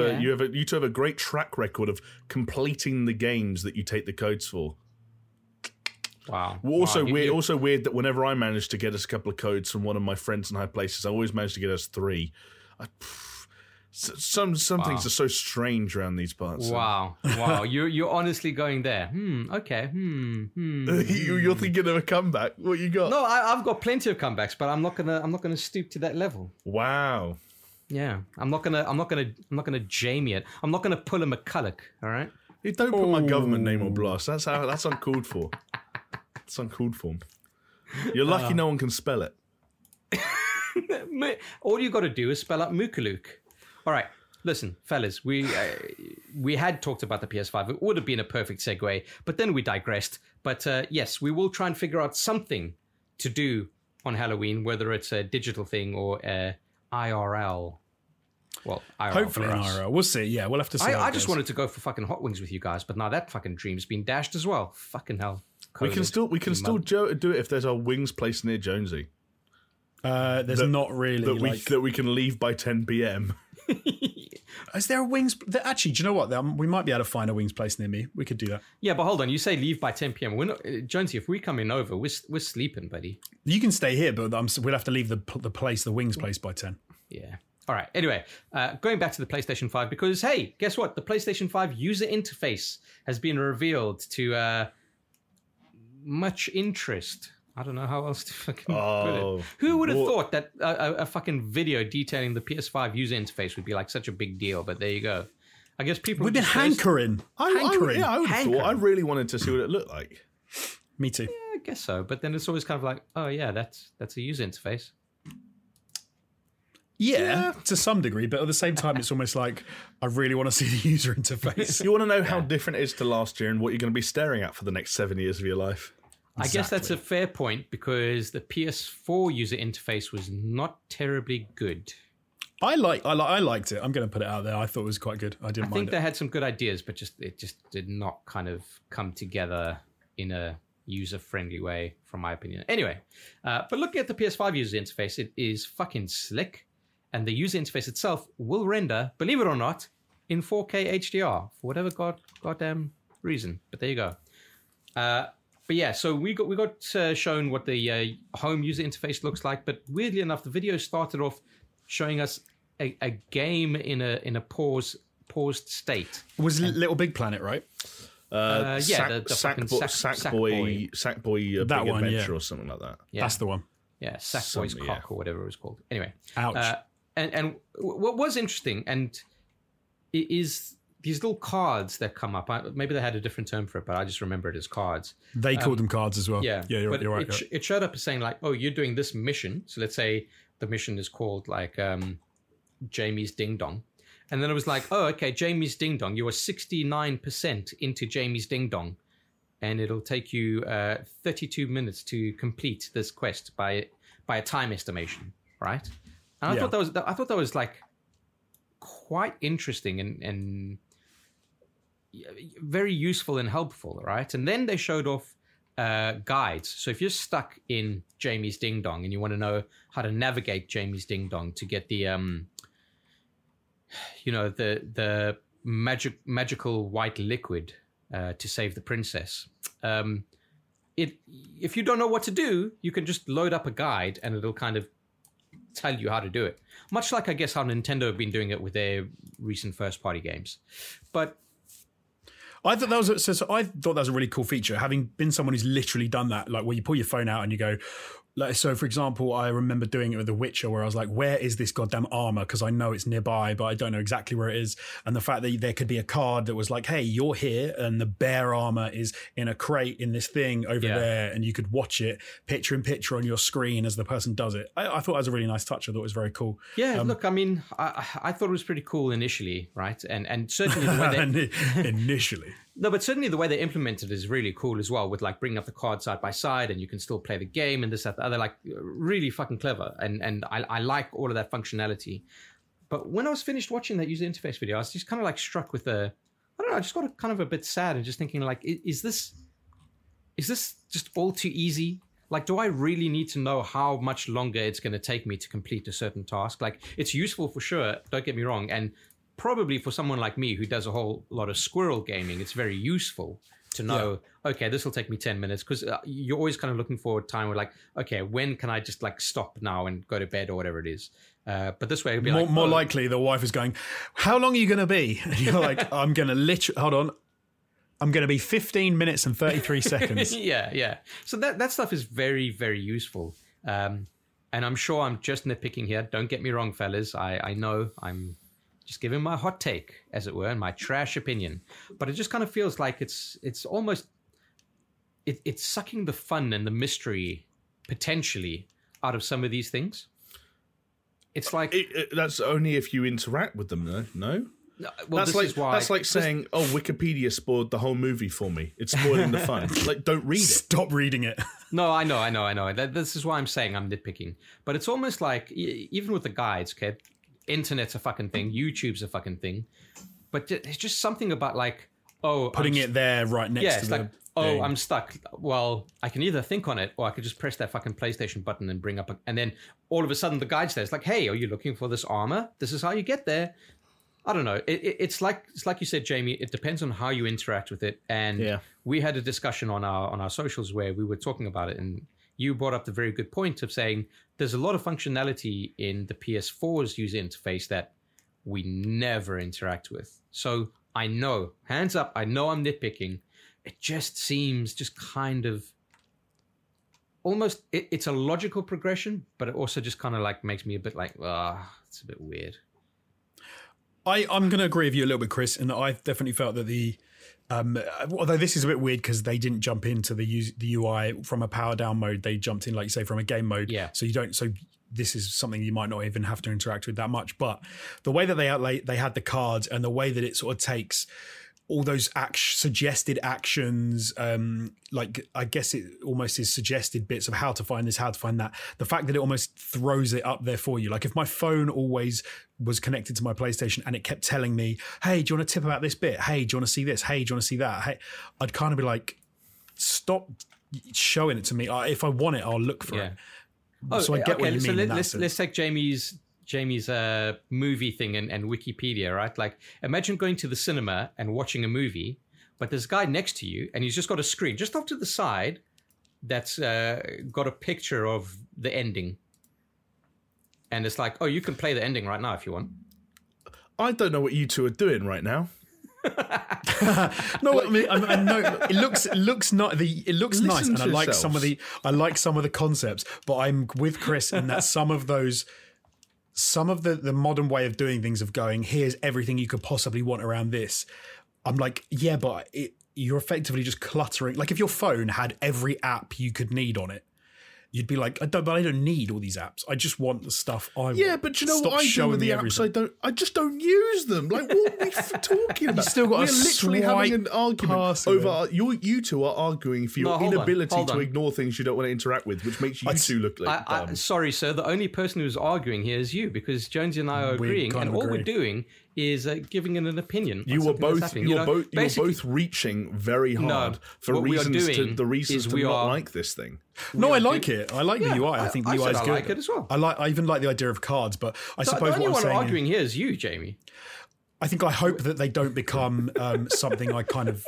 a great track record of completing the games that you take the codes for. Wow. Also weird that whenever I managed to get us a couple of codes from one of my friends in high places, I always managed to get us 3. Some things are so strange around these parts. Wow! You're honestly going there. You're thinking of a comeback. What you got? No, I've got plenty of comebacks, but I'm not gonna stoop to that level. Wow. Yeah, I'm not gonna Jamie it. I'm not gonna pull a McCulloch. All right. You don't put my government name on blast. That's uncalled for. It's uncalled for. You're lucky no one can spell it. All you got to do is spell out Mukaluk. All right, listen, fellas, we had talked about the PS5. It would have been a perfect segue, but then we digressed. But yes, we will try and figure out something to do on Halloween, whether it's a digital thing or IRL. Well, IRL hopefully IRL. We'll see. Yeah, we'll have to see. I just wanted to go for fucking hot wings with you guys, but now that fucking dream's been dashed as well. Fucking hell. COVID. We can still do it if there's a wings place near Jonesy. There's not really that we can leave by 10 p.m. Is there a wings? Actually, do you know what? We might be able to find a wings place near me. We could do that. Yeah, but hold on. You say leave by 10 p.m. We're not, Jonesy. If we come in over, we're sleeping, buddy. You can stay here, but we'll have to leave the wings place by 10. Yeah. All right. Anyway, going back to the PlayStation 5, because hey, guess what? The PlayStation 5 user interface has been revealed to much interest. I don't know how else to fucking put it. Who would have thought that a fucking video detailing the PS5 user interface would be like such a big deal? But there you go. I guess people... We've been hankering. I really wanted to see what it looked like. Me too. Yeah, I guess so. But then it's always kind of like, oh yeah, that's a user interface. Yeah, to some degree. But at the same time, it's almost like, I really want to see the user interface. You want to know how different it is to last year and what you're going to be staring at for the next 7 years of your life. Exactly. I guess that's a fair point, because the PS4 user interface was not terribly good. I liked it. I'm going to put it out there. I thought it was quite good. I think they had some good ideas, but it just did not kind of come together in a user-friendly way, from my opinion. Anyway, but looking at the PS5 user interface, it is fucking slick, and the user interface itself will render, believe it or not, in 4K HDR for whatever goddamn reason. But there you go. But yeah, so we got shown what the home user interface looks like. But weirdly enough, the video started off showing us a game in a pause paused state. It was Little Big Planet, right? Sackboy, that Big one, Adventure, yeah, or something like that. Yeah. That's the one. Yeah, Sackboy's Cock, yeah, or whatever it was called. Anyway, ouch. And what was interesting, and it is these little cards that come up. Maybe they had a different term for it, but I just remember it as cards. They called them cards as well. Yeah, yeah, you're right. It showed up as saying like, oh, you're doing this mission. So let's say the mission is called like Jamie's Ding Dong. And then it was like, oh, okay, Jamie's Ding Dong. You are 69% into Jamie's Ding Dong. And it'll take you 32 minutes to complete this quest by a time estimation, right? And yeah, I thought that was like quite interesting and very useful and helpful, right? And then they showed off guides. So if you're stuck in Jamie's Ding Dong and you want to know how to navigate Jamie's Ding Dong to get the the magical white liquid to save the princess. If you don't know what to do, you can just load up a guide and it'll kind of tell you how to do it. Much like, I guess, how Nintendo have been doing it with their recent first-party games. But I thought that was a really cool feature, having been someone who's literally done that, like where you pull your phone out and you go... Like, so, for example, I remember doing it with The Witcher where I was like, where is this goddamn armor? Because I know it's nearby, but I don't know exactly where it is. And the fact that there could be a card that was like, hey, you're here and the bear armor is in a crate in this thing over there, and you could watch it picture in picture on your screen as the person does it. I thought that was a really nice touch. I thought it was very cool. Yeah, look, I mean, I thought it was pretty cool initially, right? And certainly the way they... Initially. No, but certainly the way they implemented it is really cool as well, with like bringing up the card side by side and you can still play the game and this, that, the other, like really fucking clever. And I like all of that functionality. But when I was finished watching that user interface video, I was just kind of like struck with I just got kind of a bit sad and just thinking like, is this just all too easy? Like, do I really need to know how much longer it's going to take me to complete a certain task? Like, it's useful for sure. Don't get me wrong. And probably for someone like me who does a whole lot of squirrel gaming, it's very useful to know, okay, this will take me 10 minutes. Because you're always kind of looking for a time where like, okay, when can I just like stop now and go to bed or whatever it is? But this way it'll be likely the wife is going, how long are you going to be? And you're like, I'm going to be 15 minutes and 33 seconds. Yeah, yeah. So that stuff is very, very useful. And I'm sure I'm just nitpicking here. Don't get me wrong, fellas. I know I'm... just giving my hot take, as it were, and my trash opinion. But it just kind of feels like it's almost... It's sucking the fun and the mystery, potentially, out of some of these things. It's like... That's only if you interact with them, though, no? Well, that's like saying, oh, Wikipedia spoiled the whole movie for me. It's spoiling the fun. Like, don't read it. Stop reading it. No, I know. This is why I'm saying I'm nitpicking. But it's almost like, even with the guides, okay... Internet's a fucking thing. YouTube's a fucking thing. But it's just something about like, oh... Putting it there right next to like, oh, I'm stuck. Well, I can either think on it or I could just press that fucking PlayStation button and bring up... And then all of a sudden the guide's there. It's like, hey, are you looking for this armor? This is how you get there. I don't know. It's like you said, Jamie, it depends on how you interact with it. And we had a discussion on our socials where we were talking about it, and you brought up the very good point of saying there's a lot of functionality in the PS4's user interface that we never interact with. So I know, hands up, I know I'm nitpicking. It just seems just kind of almost, it's a logical progression, but it also just kind of like makes me a bit like, it's a bit weird. I'm going to agree with you a little bit, Chris, in that I definitely felt that the... although this is a bit weird because they didn't jump into the UI from a power down mode. They jumped in, like you say, from a game mode. Yeah. So this is something you might not even have to interact with that much. But the way that they had the cards and the way that it sort of takes all those suggested actions, like I guess it almost is suggested bits of how to find this, how to find that. The fact that it almost throws it up there for you. Like if my phone always was connected to my PlayStation and it kept telling me, hey, do you want a tip about this bit? Hey, do you want to see this? Hey, do you want to see that? Hey, I'd kind of be like, stop showing it to me. If I want it, I'll look for it. Oh, so I get what you mean. Let's take Jamie's movie thing and Wikipedia, right? Like, imagine going to the cinema and watching a movie, but there's a guy next to you and he's just got a screen just off to the side that's got a picture of the ending. And it's like, oh, you can play the ending right now if you want. I don't know what you two are doing right now. No, I mean, I know it looks nice, and I like some of the concepts, but I'm with Chris in that some of the modern way of doing things, of going, here's everything you could possibly want around this. I'm like, yeah, but you're effectively just cluttering. Like, if your phone had every app you could need on it, you'd be like, I don't need all these apps. I just want the stuff I want. Yeah, but you know what I do with the apps? I just don't use them. Like, what are we talking about? You still got literally having an argument over you two are arguing for your inability to ignore things you don't want to interact with, which makes you two look like dumb. Sorry, sir. The only person who's arguing here is you, because Jonesy and I are agreeing, and all we're doing is giving it an opinion. You were both reaching very hard for reasons to not like this thing. No, I like it. I like the UI. I think the UI is good. I like it as well. I even like the idea of cards, but I suppose what I'm saying... The only one arguing here is you, Jamie. I think I hope that they don't become something I kind of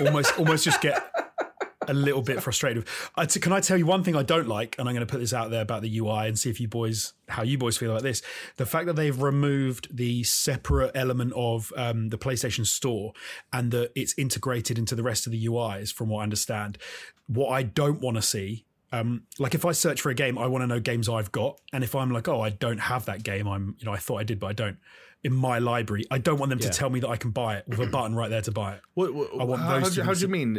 almost just get a little bit frustrated with. Can I tell you one thing I don't like, and I'm going to put this out there about the UI and see if how you boys feel about this? The fact that they've removed the separate element of the PlayStation Store, and that it's integrated into the rest of the UIs, from what I understand. What I don't want to see, like, if I search for a game, I want to know games I've got, and if I'm like, oh, I don't have that game, I thought I did, but I don't, in my library, I don't want them to tell me that I can buy it with a button right there to buy it. How do you mean?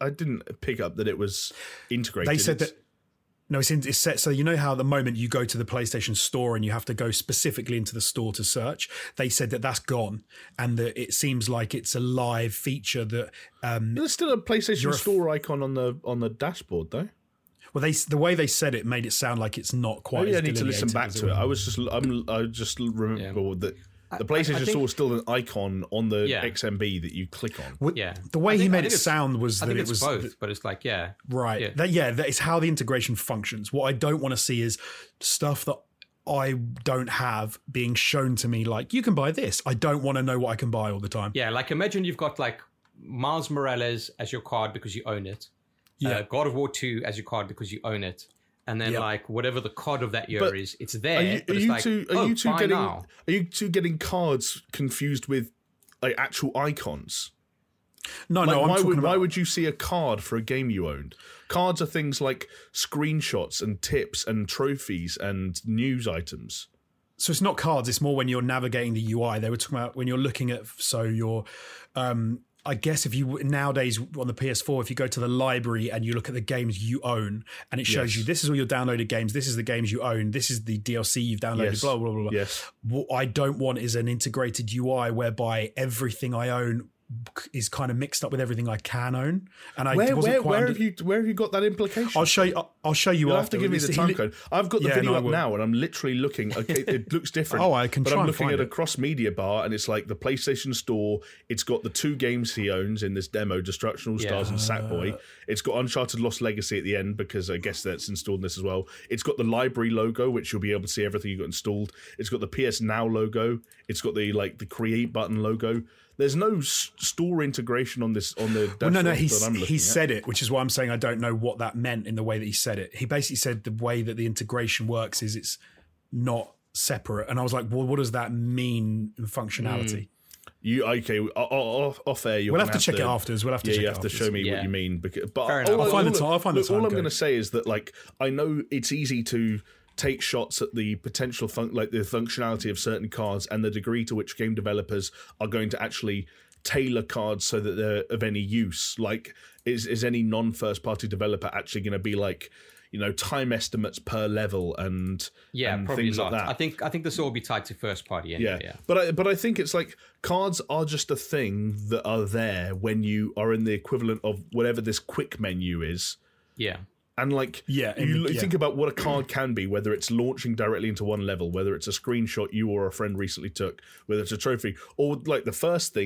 I didn't pick up that it was integrated. They said that. No, it's set. So you know how at the moment you go to the PlayStation Store and you have to go specifically into the store to search? They said that that's gone, and that it seems like it's a live feature that... There's still a PlayStation Store icon on the dashboard, though. Well, the way they said it made it sound like it's not quite as delineated. I need to listen back to it. I just remember that... The PlayStation Store is still an icon on the XMB that you click on. The way he made it sound was that it was both, but it's like, yeah. Right. Yeah. That is how the integration functions. What I don't want to see is stuff that I don't have being shown to me, like, you can buy this. I don't want to know what I can buy all the time. Yeah, like, imagine you've got, like, Miles Morales as your card because you own it. Yeah. God of War 2 as your card because you own it. And then, like, whatever the COD of that year is, it's there. Are you two getting cards confused with, like, actual icons? No, like, no. Why would you see a card for a game you owned? Cards are things like screenshots and tips and trophies and news items. So it's not cards. It's more when you're navigating the UI. They were talking about when you're looking at. So you're. I guess if you nowadays on the PS4, if you go to the library and you look at the games you own, and it shows you, this is all your downloaded games, this is the games you own, this is the DLC you've downloaded, blah, blah, blah, blah. Yes. What I don't want is an integrated UI whereby everything I own is kind of mixed up with everything I can own. And where have you got that implication? I'll show you. You'll after. Have to give me the time code. I've got the video up now, and I'm literally looking. Okay, it looks different. I'm looking at a cross media bar, and it's like the PlayStation Store. It's got the two games he owns in this demo: Destruction All Stars and Sackboy. It's got Uncharted Lost Legacy at the end, because I guess that's installed in this as well. It's got the library logo, which you'll be able to see everything you got installed. It's got the PS Now logo. It's got the create button logo. There's no store integration on this on the. Well, no. He said it, which is why I'm saying I don't know what that meant in the way that he said it. He basically said the way that the integration works is it's not separate, and I was like, well, what does that mean in functionality? Off air. We'll have to check it afterwards. We'll have to. Yeah, check you have it to show me what you mean. But I'll find the time. All I'm going to say is that, like, I know it's easy to take shots at the potential the functionality of certain cards and the degree to which game developers are going to actually tailor cards so that they're of any use. Like, is any non-first party developer actually going to be like, you know, time estimates per level and things like that? I think this will all be tied to first party. Anyway. Yeah, but I think it's like cards are just a thing that are there when you are in the equivalent of whatever this quick menu is. Yeah. And, like, you think about what a card can be, whether it's launching directly into one level, whether it's a screenshot you or a friend recently took, whether it's a trophy, or, like, the first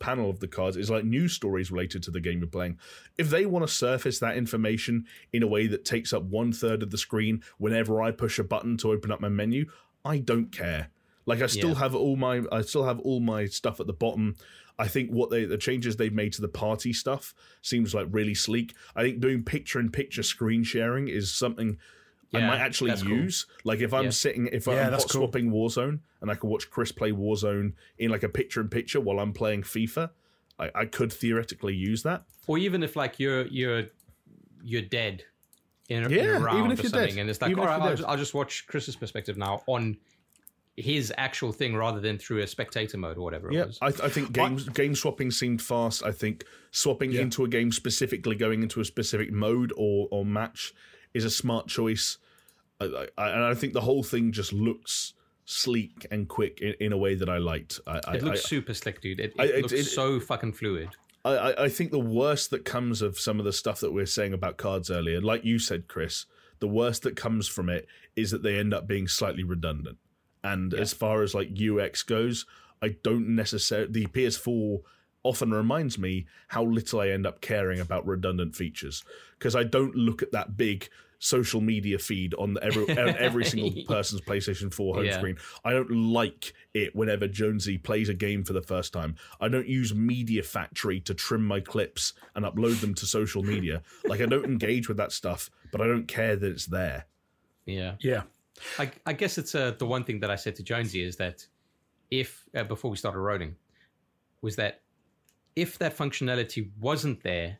panel of the cards is, like, news stories related to the game you're playing. If they want to surface that information in a way that takes up 1/3 of the screen whenever I push a button to open up my menu, I don't care. Like, I still have all my stuff at the bottom. I think the changes they've made to the party stuff seems like really sleek. I think doing picture-in-picture screen sharing is something I might actually use. Cool. Like if I'm sitting, if I'm hot swapping Warzone and I can watch Chris play Warzone in like a picture-in-picture while I'm playing FIFA, I could theoretically use that. Or even if like you're dead in a round even if or something, dead. And it's like, all right, I'll just watch Chris's perspective now on his actual thing rather than through a spectator mode or whatever it was. I think game swapping seemed fast. I think swapping into a game, specifically going into a specific mode or match, is a smart choice. And I think the whole thing just looks sleek and quick in a way that I liked. It looks super slick, dude. It looks so fucking fluid. I think the worst that comes of some of the stuff that we were saying about cards earlier, like you said, Chris, the worst that comes from it is that they end up being slightly redundant. And as far as like UX goes, I don't necessarily... The PS4 often reminds me how little I end up caring about redundant features, because I don't look at that big social media feed on every single person's PlayStation 4 home screen. I don't like it whenever Jonesy plays a game for the first time. I don't use Media Factory to trim my clips and upload them to social media. Like, I don't engage with that stuff, but I don't care that it's there. Yeah. Yeah. I guess it's the one thing that I said to Jonesy is that if, before we started roading, was that if that functionality wasn't there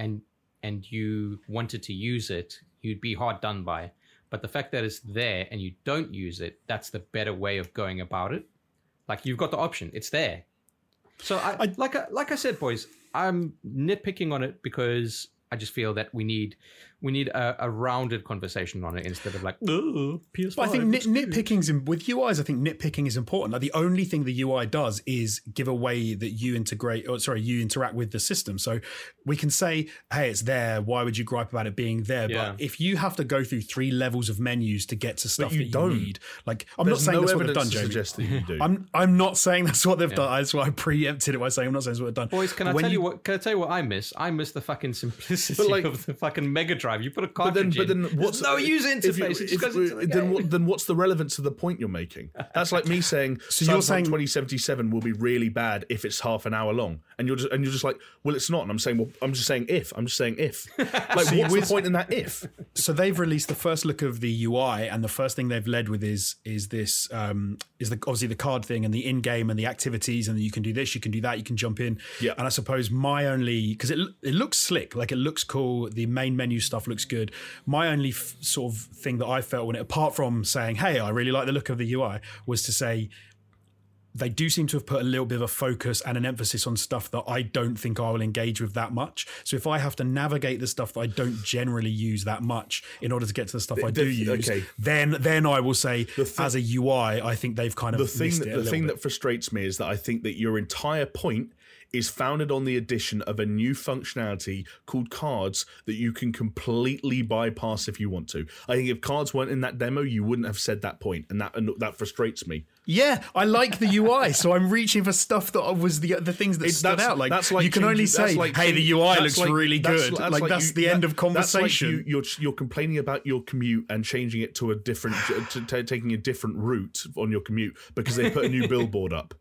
and you wanted to use it, you'd be hard done by. But the fact that it's there and you don't use it, that's the better way of going about it. Like, you've got the option. It's there. So I said, boys, I'm nitpicking on it because... I just feel that we need a rounded conversation on it instead of like, oh, PS5. But I think nitpicking's with UIs. I think nitpicking is important. Like, the only thing the UI does is give a way that you interact with the system. So we can say, hey, it's there. Why would you gripe about it being there? Yeah. But if you have to go through 3 levels of menus to get to stuff that you need, like, I'm not saying that's what they've done, Jamie. I'm not saying that's what they've done. That's why I preempted it by saying I'm not saying that's what they've done. Boys, can I tell you what I miss? I miss the fucking simplicity. But like, of the fucking Mega Drive, you put a cartridge in. There's no user interface. Then what's the relevance of the point you're making? That's like me saying, so you're saying 2077 will be really bad if it's half an hour long, and you're just like, well, it's not. And I'm saying, well, I'm just saying if. Like, so what's the point in that if? So they've released the first look of the UI, and the first thing they've led with is this obviously the card thing and the in game and the activities, and you can do this, you can do that, you can jump in. Yeah. And I suppose my only, because it looks slick, like it looks cool. The main menu stuff looks good. My only sort of thing that I felt when it, apart from saying, hey, I really like the look of the UI, was to say they do seem to have put a little bit of a focus and an emphasis on stuff that I don't think I will engage with that much. So if I have to navigate the stuff that I don't generally use that much in order to get to the stuff I do use, then I will say as a UI, I think they've kind of missed it a little bit. The thing that frustrates me is that I think that your entire point is founded on the addition of a new functionality called cards that you can completely bypass if you want to. I think if cards weren't in that demo, you wouldn't have said that point, and that frustrates me. Yeah, I like the UI, so I'm reaching for stuff that was the things that stood out. Like you can only say, hey, the UI looks really good. Like that's the end of conversation. That's like you're complaining about your commute and changing it to a different, taking a different route on your commute because they put a new billboard up.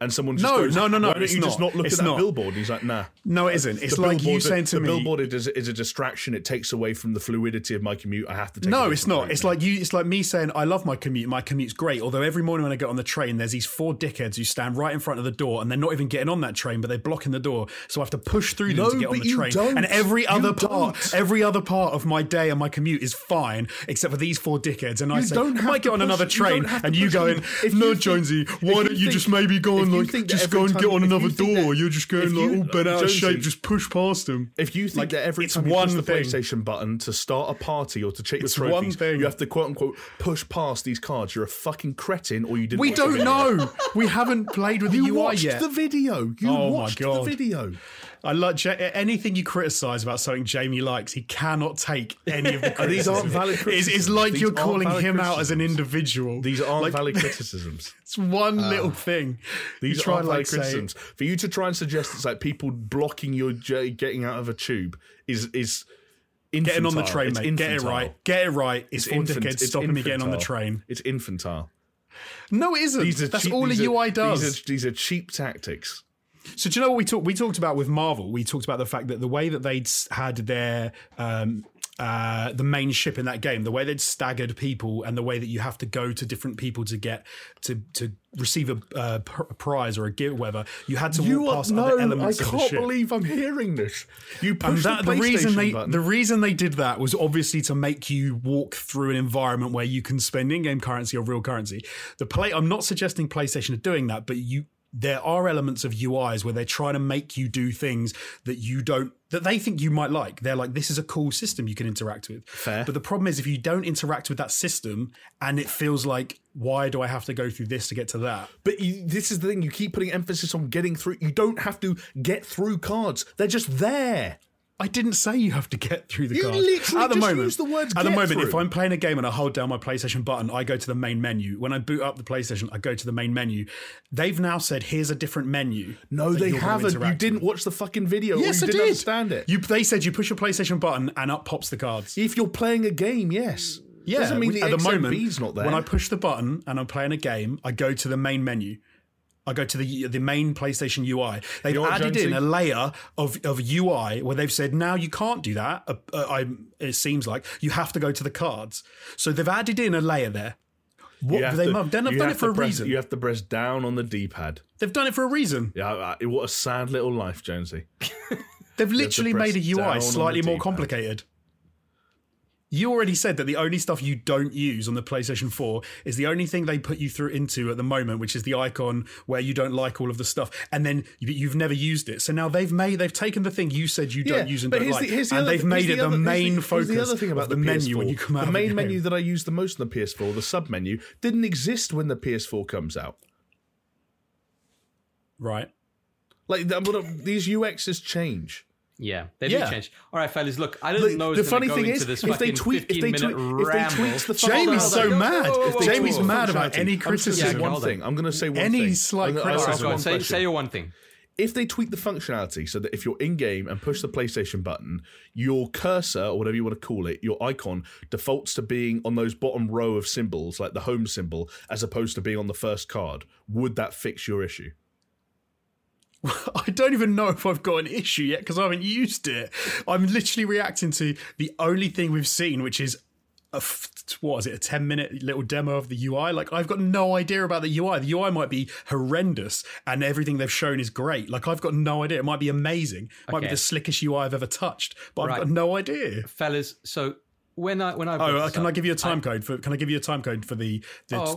And someone just goes, no, why don't you just not look at that billboard? And he's like, nah. No, it isn't. It's like you saying to me... The billboard is a distraction. It takes away from the fluidity of my commute. I have to take it. No, it's not. It's like you. It's like me saying, I love my commute. My commute's great. Although every morning when I get on the train, there's these 4 dickheads who stand right in front of the door and they're not even getting on that train, but they're blocking the door. So I have to push through them to get on the train. And every other part of my day and my commute is fine, except for these 4 dickheads. And I say, I might get on another train. And you going, no, Jonesy, why don't you just maybe go on? Like, just go and get on another door. You're just going like all bent out of shape. Just push past them. If you think like, that every time you push the PlayStation button to start a party or to check your trophies, you have to quote unquote push past these cards, you're a fucking cretin, or you didn't. We don't know. We haven't played with the UI yet. You watched the video. I like anything you criticise about something Jamie likes. He cannot take any of the criticisms. These aren't valid criticisms. It's like you're calling him out as an individual. These aren't valid criticisms. It's one little thing. These aren't valid criticisms. For you to try and suggest it's like people blocking your getting out of a tube is infantile. Getting on the train, mate. Get it right. It's infantile. Stopping me getting on the train. It's infantile. No, it isn't. That's all a UI does. These are cheap tactics. So do you know what we talked about with Marvel? We talked about the fact that the way that they'd had their the main ship in that game, the way they'd staggered people and the way that you have to go to different people to get to receive a prize or a gift, whether you had to walk past other elements of the ship. I can't believe I'm hearing this. You pushed the PlayStation button. The reason they did that was obviously to make you walk through an environment where you can spend in-game currency or real currency. I'm not suggesting PlayStation are doing that, but there are elements of UIs where they're trying to make you do things that they think you might like. They're like, this is a cool system you can interact with. Fair. But the problem is if you don't interact with that system and it feels like, why do I have to go through this to get to that? But this is the thing, you keep putting emphasis on getting through. You don't have to get through cards. They're just there. I didn't say you have to get through the cards. You literally use the words get through. At the moment, if I'm playing a game and I hold down my PlayStation button, I go to the main menu. When I boot up the PlayStation, I go to the main menu. They've now said, here's a different menu. No, they haven't. You didn't watch the fucking video. Yes, I did. You didn't understand it. They said you push your PlayStation button and up pops the cards. If you're playing a game, yes. Yeah, doesn't mean the XMB's not there. When I push the button and I'm playing a game, I go to the main menu. I go to the main PlayStation UI. They've added in a layer of UI where they've said, now you can't do that. It seems like you have to go to the cards. So they've added in a layer there. They've done it for a reason. You have to press down on the D-pad. They've done it for a reason. Yeah, what a sad little life, Jonesy. They've literally made a UI slightly more complicated. You already said that the only stuff you don't use on the PlayStation 4 is the only thing they put you through into at the moment, which is the icon where you don't like all of the stuff, and then you've never used it. So now they've taken the thing you said you don't use and don't like, and they've made it the main focus of the menu when you come out. The main menu that I use the most on the PS4, the sub-menu, didn't exist when the PS4 comes out. Right. Like, these UXs change. Yeah, they do change. All right, fellas, look, I don't know if going into this fucking 15-minute ramble. Jamie's so mad. Jamie's mad about any criticism. I'm going to say one thing. Any slight criticism. Right, say your one thing. If they tweak the functionality so that if you're in-game and push the PlayStation button, your cursor, or whatever you want to call it, your icon, defaults to being on those bottom row of symbols, like the home symbol, as opposed to being on the first card, would that fix your issue? I don't even know if I've got an issue yet because I haven't used it. I'm literally reacting to the only thing we've seen, which is a 10-minute little demo of the UI. Like, I've got no idea about the UI. The UI might be horrendous and everything they've shown is great. Like, I've got no idea. It might be amazing. It might be the slickest UI I've ever touched, but I've got no idea. Fellas, so... Can I give you a time code for the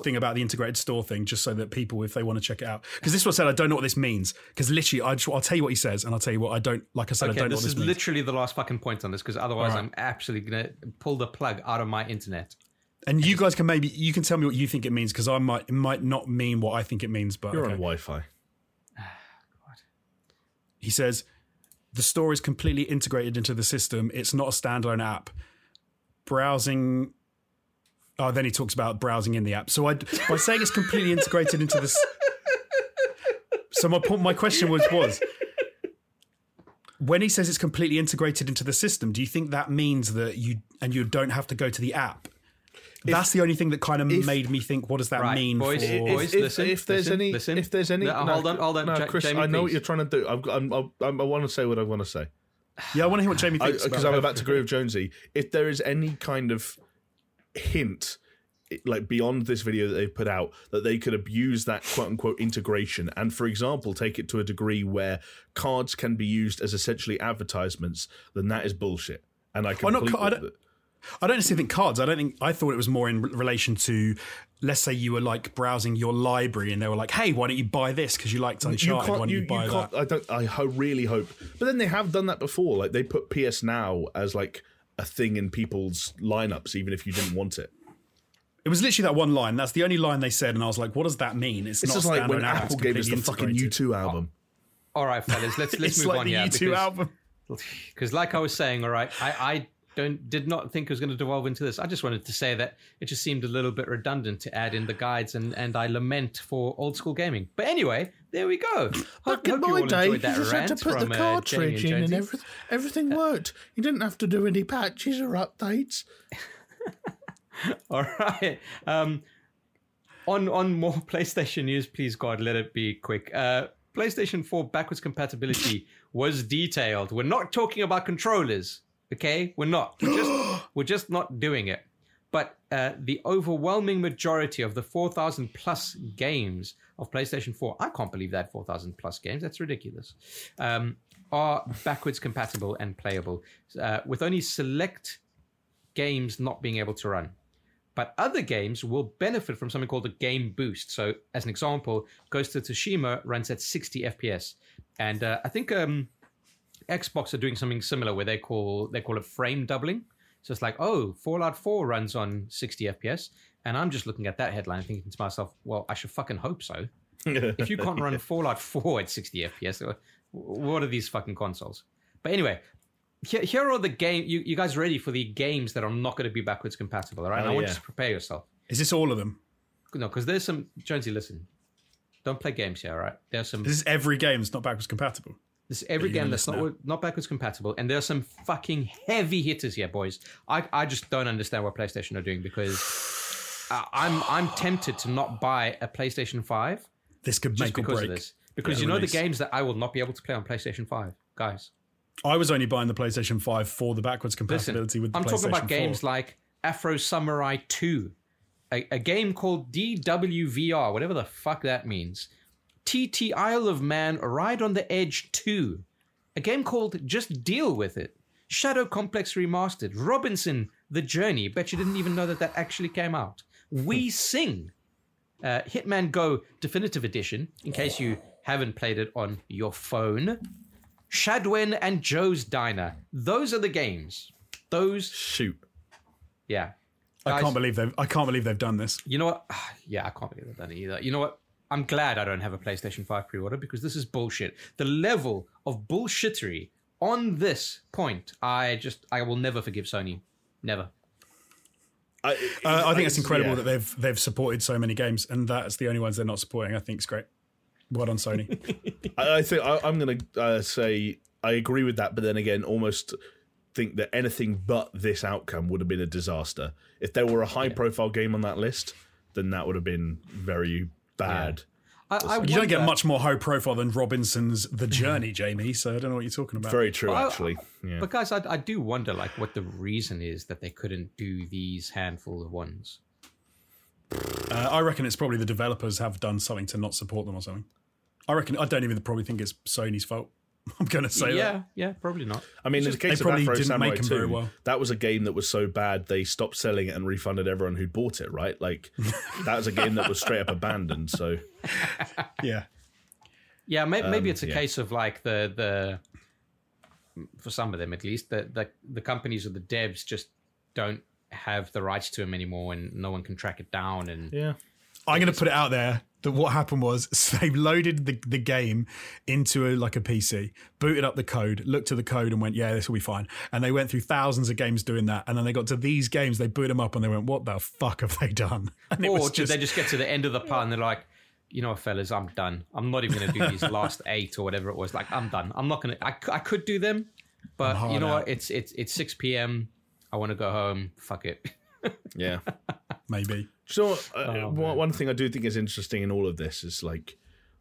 thing about the integrated store thing, just so that people, if they want to check it out, because this one said I don't know what this means, because literally I'll tell you what he says and I'll tell you what I don't. Like I said, I don't know what this means. This is literally the last fucking point on this, because otherwise I'm absolutely gonna pull the plug out of my internet. And you guys can you can tell me what you think it means, because it might not mean what I think it means. But you're on Wi-Fi. Oh, God. He says the store is completely integrated into the system. It's not a standalone app. Browsing. Oh, then he talks about browsing in the app. So by saying it's completely integrated into this. So my question was when he says it's completely integrated into the system, do you think that means that you don't have to go to the app? That's the only thing that kind of made me think. What does that mean? Boys, if there's any, hold on, Chris, Jamie, I know what you're trying to do. I want to say what I want to say. Yeah, I want to hear what Jamie thinks. Because I'm about to agree with Jonesy. If there is any kind of hint, like beyond this video that they've put out, that they could abuse that quote-unquote integration and, for example, take it to a degree where cards can be used as essentially advertisements, then that is bullshit. And I completely... I don't necessarily think cards. I thought it was more in relation to, let's say you were like browsing your library and they were like, hey, why don't you buy this? Because you liked Uncharted. Why don't you buy that? I really hope. But then they have done that before. Like, they put PS Now as like a thing in people's lineups, even if you didn't want it. It was literally that one line. That's the only line they said. And I was like, what does that mean? It's not just like when Apple gave us the fucking U2 album. Oh. All right, fellas, let's move on. It's like the U2 album. Because like I was saying, all right, I did not think it was going to devolve into this. I just wanted to say that it just seemed a little bit redundant to add in the guides, and I lament for old school gaming. But anyway, there we go. Back in my day, you just had to put the cartridge in and everything worked. You didn't have to do any patches or updates. All right. On more PlayStation news, please God, let it be quick. PlayStation 4 backwards compatibility was detailed. We're not talking about controllers. Okay, we're not. We're just not doing it. But the overwhelming majority of the 4,000 plus games of PlayStation 4, I can't believe that 4,000 plus games, that's ridiculous, are backwards compatible and playable, with only select games not being able to run. But other games will benefit from something called a game boost. So as an example, Ghost of Tsushima runs at 60 FPS. And I think Xbox are doing something similar where they call it frame doubling. So it's like, oh, Fallout 4 runs on 60 FPS. And I'm just looking at that headline and thinking to myself, well, I should fucking hope so. If you can't run Fallout 4 at 60 FPS, what are these fucking consoles? But anyway, here are the games. You guys ready for the games that are not going to be backwards compatible, all right? Oh, I want you to prepare yourself. Is this all of them? No, because there's some... Jonesy, listen. Don't play games here, all right? There's some... This is every game that's not backwards compatible. This is every game that's not backwards compatible, and there are some fucking heavy hitters here, boys. I just don't understand what PlayStation are doing, because I'm tempted to not buy a PlayStation 5. This could make or break. Because you know the games that I will not be able to play on PlayStation 5, guys. I was only buying the PlayStation 5 for the backwards compatibility with the PlayStation 4. I'm talking about games like Afro Samurai 2, a game called DWVR, whatever the fuck that means, TT Isle of Man, Ride on the Edge 2, a game called Just Deal With It, Shadow Complex Remastered, Robinson, The Journey, bet you didn't even know that actually came out, We Sing, Hitman Go Definitive Edition, in case you haven't played it on your phone, Shadwen and Joe's Diner. Those are the games. Those shoot. Yeah. Guys, I can't believe they've done this. You know what? Yeah, I can't believe they've done it either. You know what? I'm glad I don't have a PlayStation 5 pre-order, because this is bullshit. The level of bullshittery on this point, I will never forgive Sony. Never. I think it's incredible that they've supported so many games, and that's the only ones they're not supporting. I think it's great. Well done, Sony. I think I'm going to say I agree with that, but then again, almost think that anything but this outcome would have been a disaster. If there were a high-profile game on that list, then that would have been very bad. Yeah. You don't get much more high-profile than Robinson's The Journey, Jamie, so I don't know what you're talking about. Very true, actually. But guys, I do wonder what the reason is that they couldn't do these handful of ones. I reckon it's probably the developers have done something to not support them or something. I don't even probably think it's Sony's fault. I'm going to say that. Yeah, probably not. I mean, in the case of Afro Samurai 2, that was a game that was so bad they stopped selling it and refunded everyone who bought it, right? Like, that was a game that was straight up abandoned, so... Yeah. Yeah, maybe it's a case of, for some of them at least, the companies or the devs just don't have the rights to him anymore, and no one can track it down. And I'm going to put it out there that what happened was they loaded the game into a PC, booted up the code, looked at the code and went, yeah, this will be fine. And they went through thousands of games doing that. And then they got to these games, they booted them up and they went, what the fuck have they done? And did they just get to the end of the part and they're like, you know what, fellas, I'm done. I'm not even going to do these last 8 or whatever it was. Like, I'm done. I'm not going to, I could do them, but you know what? It's 6 p.m. I want to go home. Fuck it. Yeah, maybe. So one thing I do think is interesting in all of this is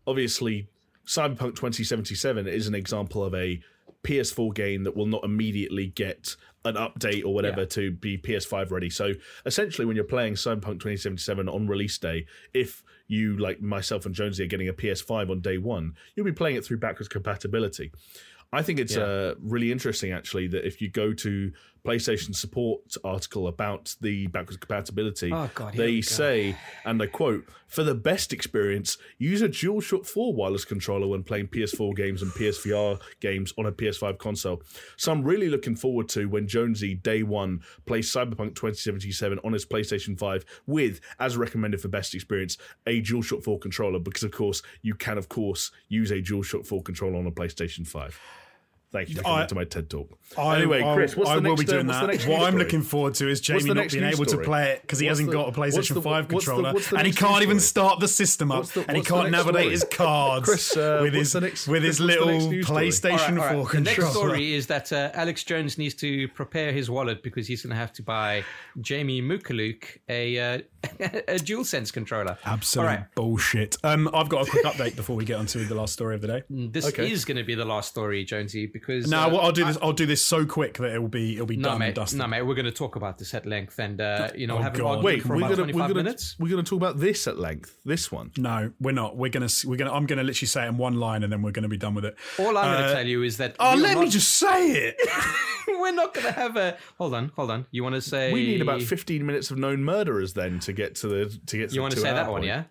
obviously Cyberpunk 2077 is an example of a PS4 game that will not immediately get an update or whatever to be PS5 ready. So essentially, when you're playing Cyberpunk 2077 on release day, if you, like myself and Jonesy, are getting a PS5 on day one, you'll be playing it through backwards compatibility. I think it's really interesting, actually, that if you go to PlayStation support article about the backwards compatibility, they say, and I quote, "For the best experience, use a DualShock 4 wireless controller when playing PS4 games and PSVR games on a PS5 console." So I'm really looking forward to when Jonesy, day one, plays Cyberpunk 2077 on his PlayStation 5 with, as recommended for best experience, a DualShock 4 controller, because, of course, you can, use a DualShock 4 controller on a PlayStation 5. Thank you for coming to my TED Talk. Anyway, Chris, what's the next? I will be doing that. What I'm looking forward to is Jamie not being able to play it because he hasn't got a PlayStation 5 controller, and he can't even start the system up, and he can't navigate his cards with his little PlayStation 4 controller. The next story is that Alex Jones needs to prepare his wallet because he's going to have to buy Jamie Mukaluk a DualSense controller. Absolute bullshit. I've got a quick update before we get onto the last story of the day. This is going to be the last story, Jonesy, because because I'll do this so quick that it'll be done, mate, and dusted. No, mate, we're going to talk about this at length, and have an argument for about 25 minutes. We're going to talk about this at length. This one? No, we're not. We're going to. I'm going to literally say it in one line, and then we're going to be done with it. All I'm going to tell you is that. Oh, let me just say it. We're not going to have a. Hold on. You want to say we need about 15 minutes of known murderers then to get to the to get. To you want to say that one, yeah?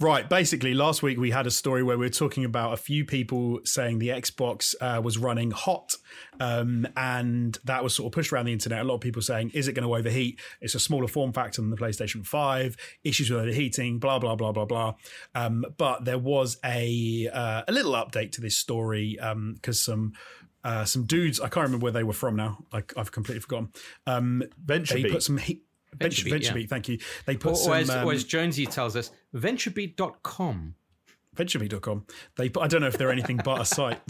Right, basically, last week we had a story where we were talking about a few people saying the Xbox was running hot, and that was sort of pushed around the internet. A lot of people saying, is it going to overheat? It's a smaller form factor than the PlayStation 5, issues with overheating, blah, blah, blah, blah, blah. But there was a little update to this story because some dudes, I can't remember where they were from now. I've completely forgotten. They put some heat. VentureBeat, yeah. Thank you. They put as Jonesy tells us, VentureBeat.com. VentureBeat.com. I don't know if they're anything but a site.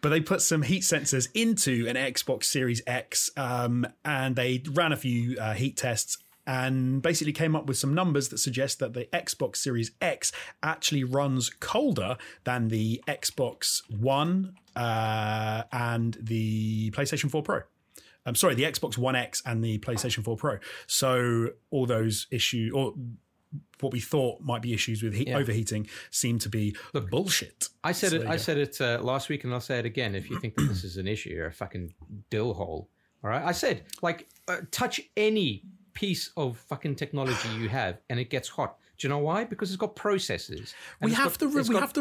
But they put some heat sensors into an Xbox Series X, and they ran a few heat tests and basically came up with some numbers that suggest that the Xbox Series X actually runs colder than the Xbox One and the PlayStation 4 Pro. I'm sorry, the Xbox One X and the PlayStation 4 Pro. So all those issues, or what we thought might be issues with overheating, seem to be bullshit. I said it last week, and I'll say it again. If you think that this is an issue, you're a fucking dill hole. All right, I said, touch any piece of fucking technology you have, and it gets hot. Do you know why? Because it's got processors. We have to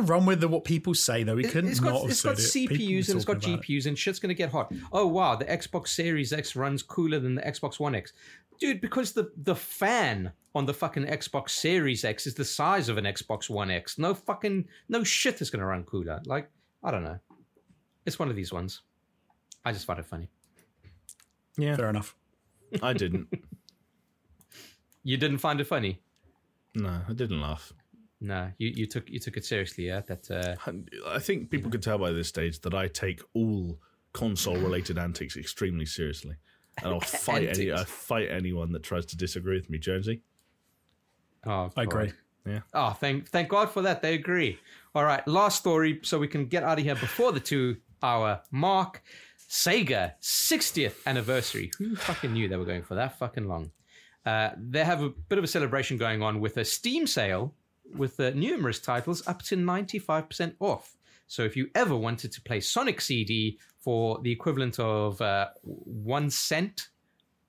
run with what people say, though. It's got CPUs and it's got GPUs, and shit's going to get hot. Oh, wow, the Xbox Series X runs cooler than the Xbox One X. Dude, because the fan on the fucking Xbox Series X is the size of an Xbox One X. No shit is going to run cooler. I don't know. It's one of these ones. I just find it funny. Yeah. Fair enough. I didn't. You didn't find it funny? No, I didn't laugh. No, you took it seriously, yeah? That I think people could tell by this stage that I take all console-related antics extremely seriously, and I'll fight anyone that tries to disagree with me, Jonesy. Oh, God. I agree. Yeah. Oh, thank God for that. They agree. All right, last story, so we can get out of here before the 2-hour mark. Sega 60th anniversary. Who fucking knew they were going for that fucking long? They have a bit of a celebration going on with a Steam sale with numerous titles up to 95% off. So if you ever wanted to play Sonic CD for the equivalent of 1 cent,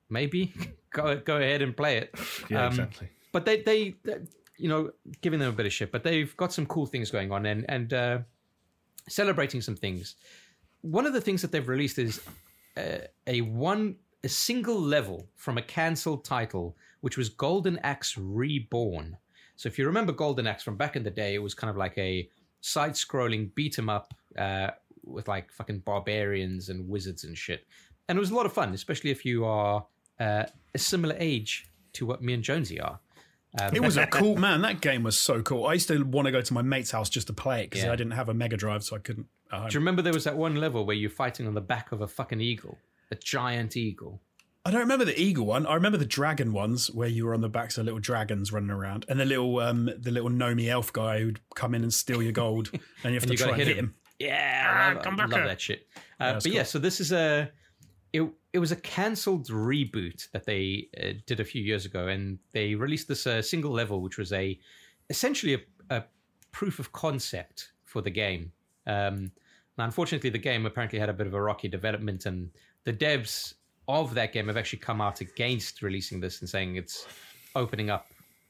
maybe, go ahead and play it. Yeah, exactly. But they giving them a bit of shit, but they've got some cool things going on and celebrating some things. One of the things that they've released is a single level from a cancelled title, which was Golden Axe Reborn. So if you remember Golden Axe from back in the day, it was kind of like a side-scrolling beat-em-up with like fucking barbarians and wizards and shit. And it was a lot of fun, especially if you are a similar age to what me and Jonesy are. It was a cool... Man, that game was so cool. I used to want to go to my mate's house just to play it because I didn't have a Mega Drive, so I couldn't... Do you remember there was that one level where you're fighting on the back of a fucking eagle? A giant eagle. I don't remember the eagle one. I remember the dragon ones where you were on the backs of little dragons running around, and the little gnomey elf guy who'd come in and steal your gold, and you have to try and hit him. Yeah, I love that shit. So this is it was a cancelled reboot that they did a few years ago, and they released this single level, which was essentially a proof of concept for the game. Now, unfortunately, the game apparently had a bit of a rocky development, and the devs of that game have actually come out against releasing this and saying it's opening up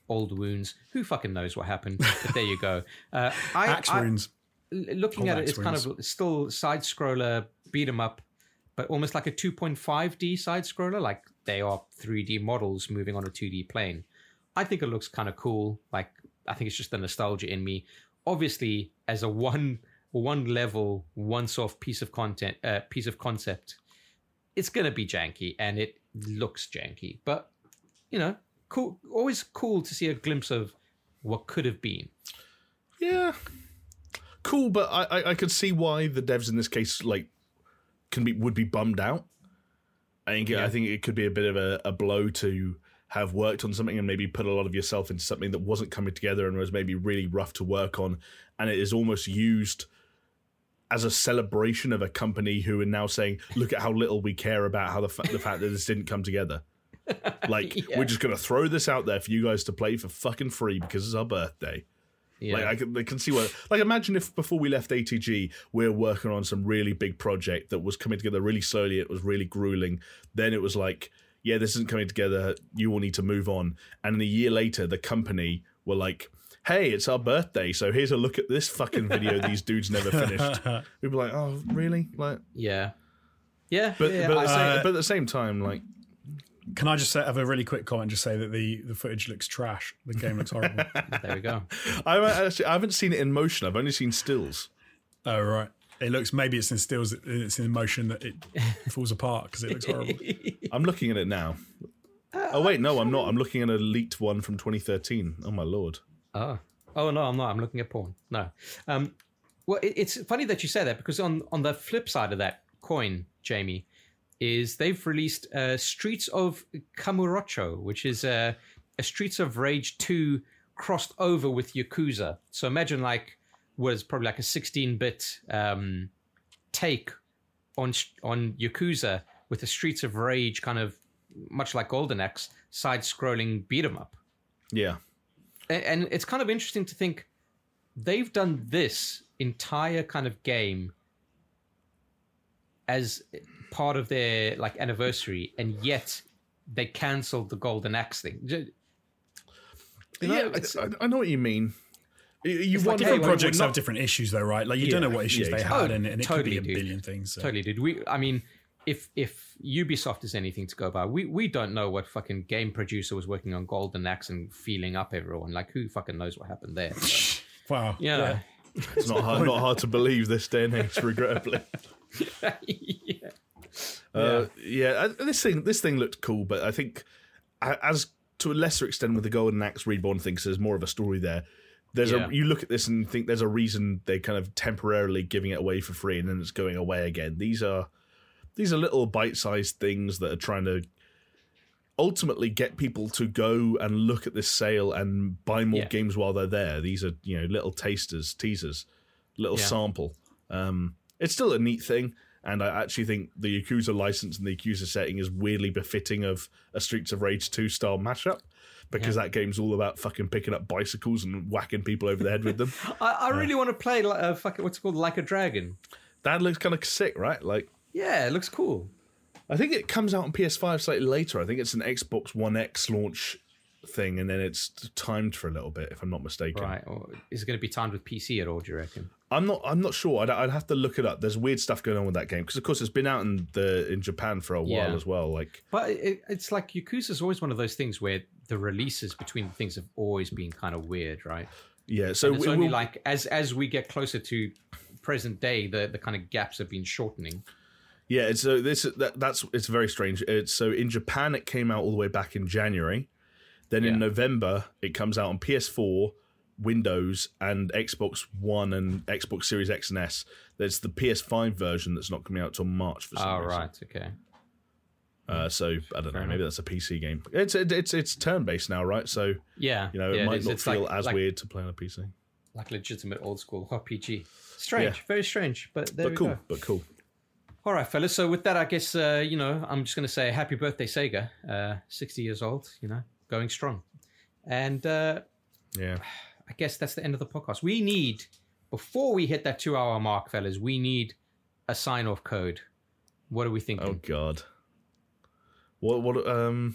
old wounds. Who fucking knows what happened? But there you go. Axe wounds. Looking at it, it's kind of still side-scroller, beat-em-up, but almost like a 2.5D side-scroller. Like they are 3D models moving on a 2D plane. I think it looks kind of cool. I think it's just the nostalgia in me. Obviously, as a one-level, once-off piece of concept, it's going to be janky, and it looks janky, but, cool. Always cool to see a glimpse of what could have been. Yeah. Cool, but I could see why the devs in this case would be bummed out. I think it could be a bit of a blow to have worked on something and maybe put a lot of yourself into something that wasn't coming together and was maybe really rough to work on, and it is almost used as a celebration of a company who are now saying, look at how little we care about how the fact that this didn't come together. Like, yeah. We're just going to throw this out there for you guys to play for fucking free because it's our birthday. Yeah. Like, I can see why. Like, imagine if before we left ATG, we're working on some really big project that was coming together really slowly. It was really grueling. Then it was like, yeah, this isn't coming together. You all need to move on. And then a year later, the company were like, hey, it's our birthday, so here's a look at this fucking video these dudes never finished. We'd be like, oh, really? Like, yeah. Yeah. But at the same time, like... Can I just say, have a really quick comment? Just say that the footage looks trash. The game looks horrible. There we go. I haven't seen it in motion. I've only seen stills. Oh right. It looks, maybe it's in stills. It's in motion that it falls apart because it looks horrible. I'm looking at it now. Oh wait, no, I'm not. I'm looking at a leaked one from 2013. Oh my lord. Oh no, I'm not. I'm looking at porn. No. Well, it's funny that you say that because on the flip side of that coin, Jamie, is they've released Streets of Kamurocho, which is a Streets of Rage 2 crossed over with Yakuza. So imagine like what is probably like a 16-bit take on Yakuza with a Streets of Rage kind of, much like Golden Axe, side-scrolling beat-em-up. Yeah. And it's kind of interesting to think they've done this entire kind of game as part of their like anniversary, and yet they cancelled the Golden Axe thing. You know, I know what you mean. You've like different projects have different issues, though, right? Like you don't know what issues they had, and totally, it could be a billion things. So. Totally, dude. I mean, if Ubisoft is anything to go by, we don't know what fucking game producer was working on Golden Axe and feeling up everyone. Like, who fucking knows what happened there? So, wow. You know, yeah. It's not hard to believe this day and age, regrettably. Yeah. This thing looked cool, but I think, as to a lesser extent with the Golden Axe Reborn thing, because there's more of a story there. You look at this and think there's a reason they're kind of temporarily giving it away for free, and then it's going away again. These are little bite-sized things that are trying to ultimately get people to go and look at this sale and buy more games while they're there. These are, you know, little tasters, teasers, little sample. It's still a neat thing, and I actually think the Yakuza license and the Yakuza setting is weirdly befitting of a Streets of Rage 2 style mashup, because that game's all about fucking picking up bicycles and whacking people over the head with them. I really want to play what's it called, Like a Dragon. That looks kind of sick, right? Like, yeah, it looks cool. I think it comes out on PS5 slightly later. I think it's an Xbox One X launch thing, and then it's timed for a little bit, if I'm not mistaken. Right, or is it going to be timed with PC at all, do you reckon? I'm not sure. I'd have to look it up. There's weird stuff going on with that game because, of course, it's been out in Japan for a while as well. Like, but it's like Yakuza's always one of those things where the releases between things have always been kind of weird, right? Yeah. So it's only like as we get closer to present day, the kind of gaps have been shortening. Yeah. So it's very strange. So in Japan, it came out all the way back in January. Then in November, it comes out on PS4, Windows, and Xbox One and Xbox Series X and S. There's the PS5 version that's not coming out till March for some reason. Oh, right, okay. So, I don't know, maybe that's a PC game. It's turn-based now, right? So, you know, it might not feel like, as weird to play on a PC. Like legitimate old-school RPG. Strange, very strange, but there we go. But cool. All right, fellas, so with that, I guess, you know, I'm just going to say happy birthday, Sega. 60 years old, you know. Going strong. And I guess that's the end of the podcast. We need, before we hit that 2-hour mark, fellas, we need a sign-off code. What are we thinking? Oh, God. What I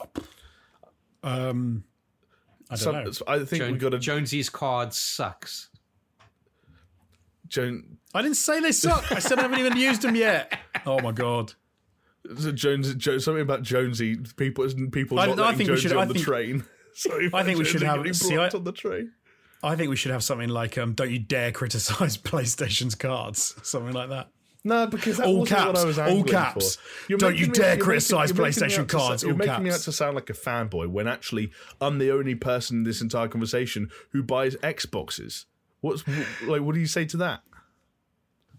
don't know. I think we got to... Jonesy's card sucks. I didn't say they suck. I said I haven't even used them yet. Oh, my God. Something about Jonesy. People not letting Jonesy on the train. I think we should have brought on the train. I think we should have something like "Don't you dare criticize PlayStation's cards," something like that. No, because that all caps. What I was all caps. Don't you dare criticize PlayStation cards. You're making me out to sound like a fanboy when actually I'm the only person in this entire conversation who buys Xboxes. What's like? What do you say to that?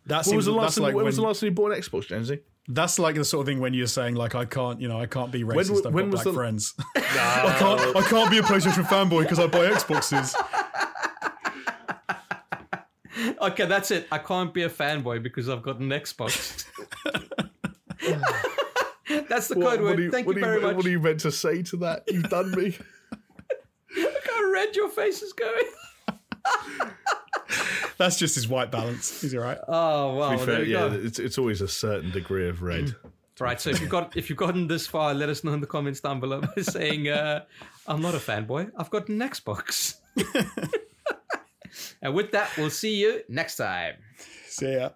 When was the last time you bought an Xbox, Jonesy? That's like the sort of thing when you're saying, like, I can't be racist, I've got black friends. No. I can't be a PlayStation fanboy because I buy Xboxes. Okay, that's it. I can't be a fanboy because I've got an Xbox. That's the code word. Thank you very much. What are you meant to say to that? You've done me. Look how red your face is going. That's just his white balance. He's all right. Oh, wow. Well, yeah, it's always a certain degree of red. Right, so if you've gotten this far, let us know in the comments down below by saying, I'm not a fanboy. I've got an Xbox. And with that, we'll see you next time. See ya.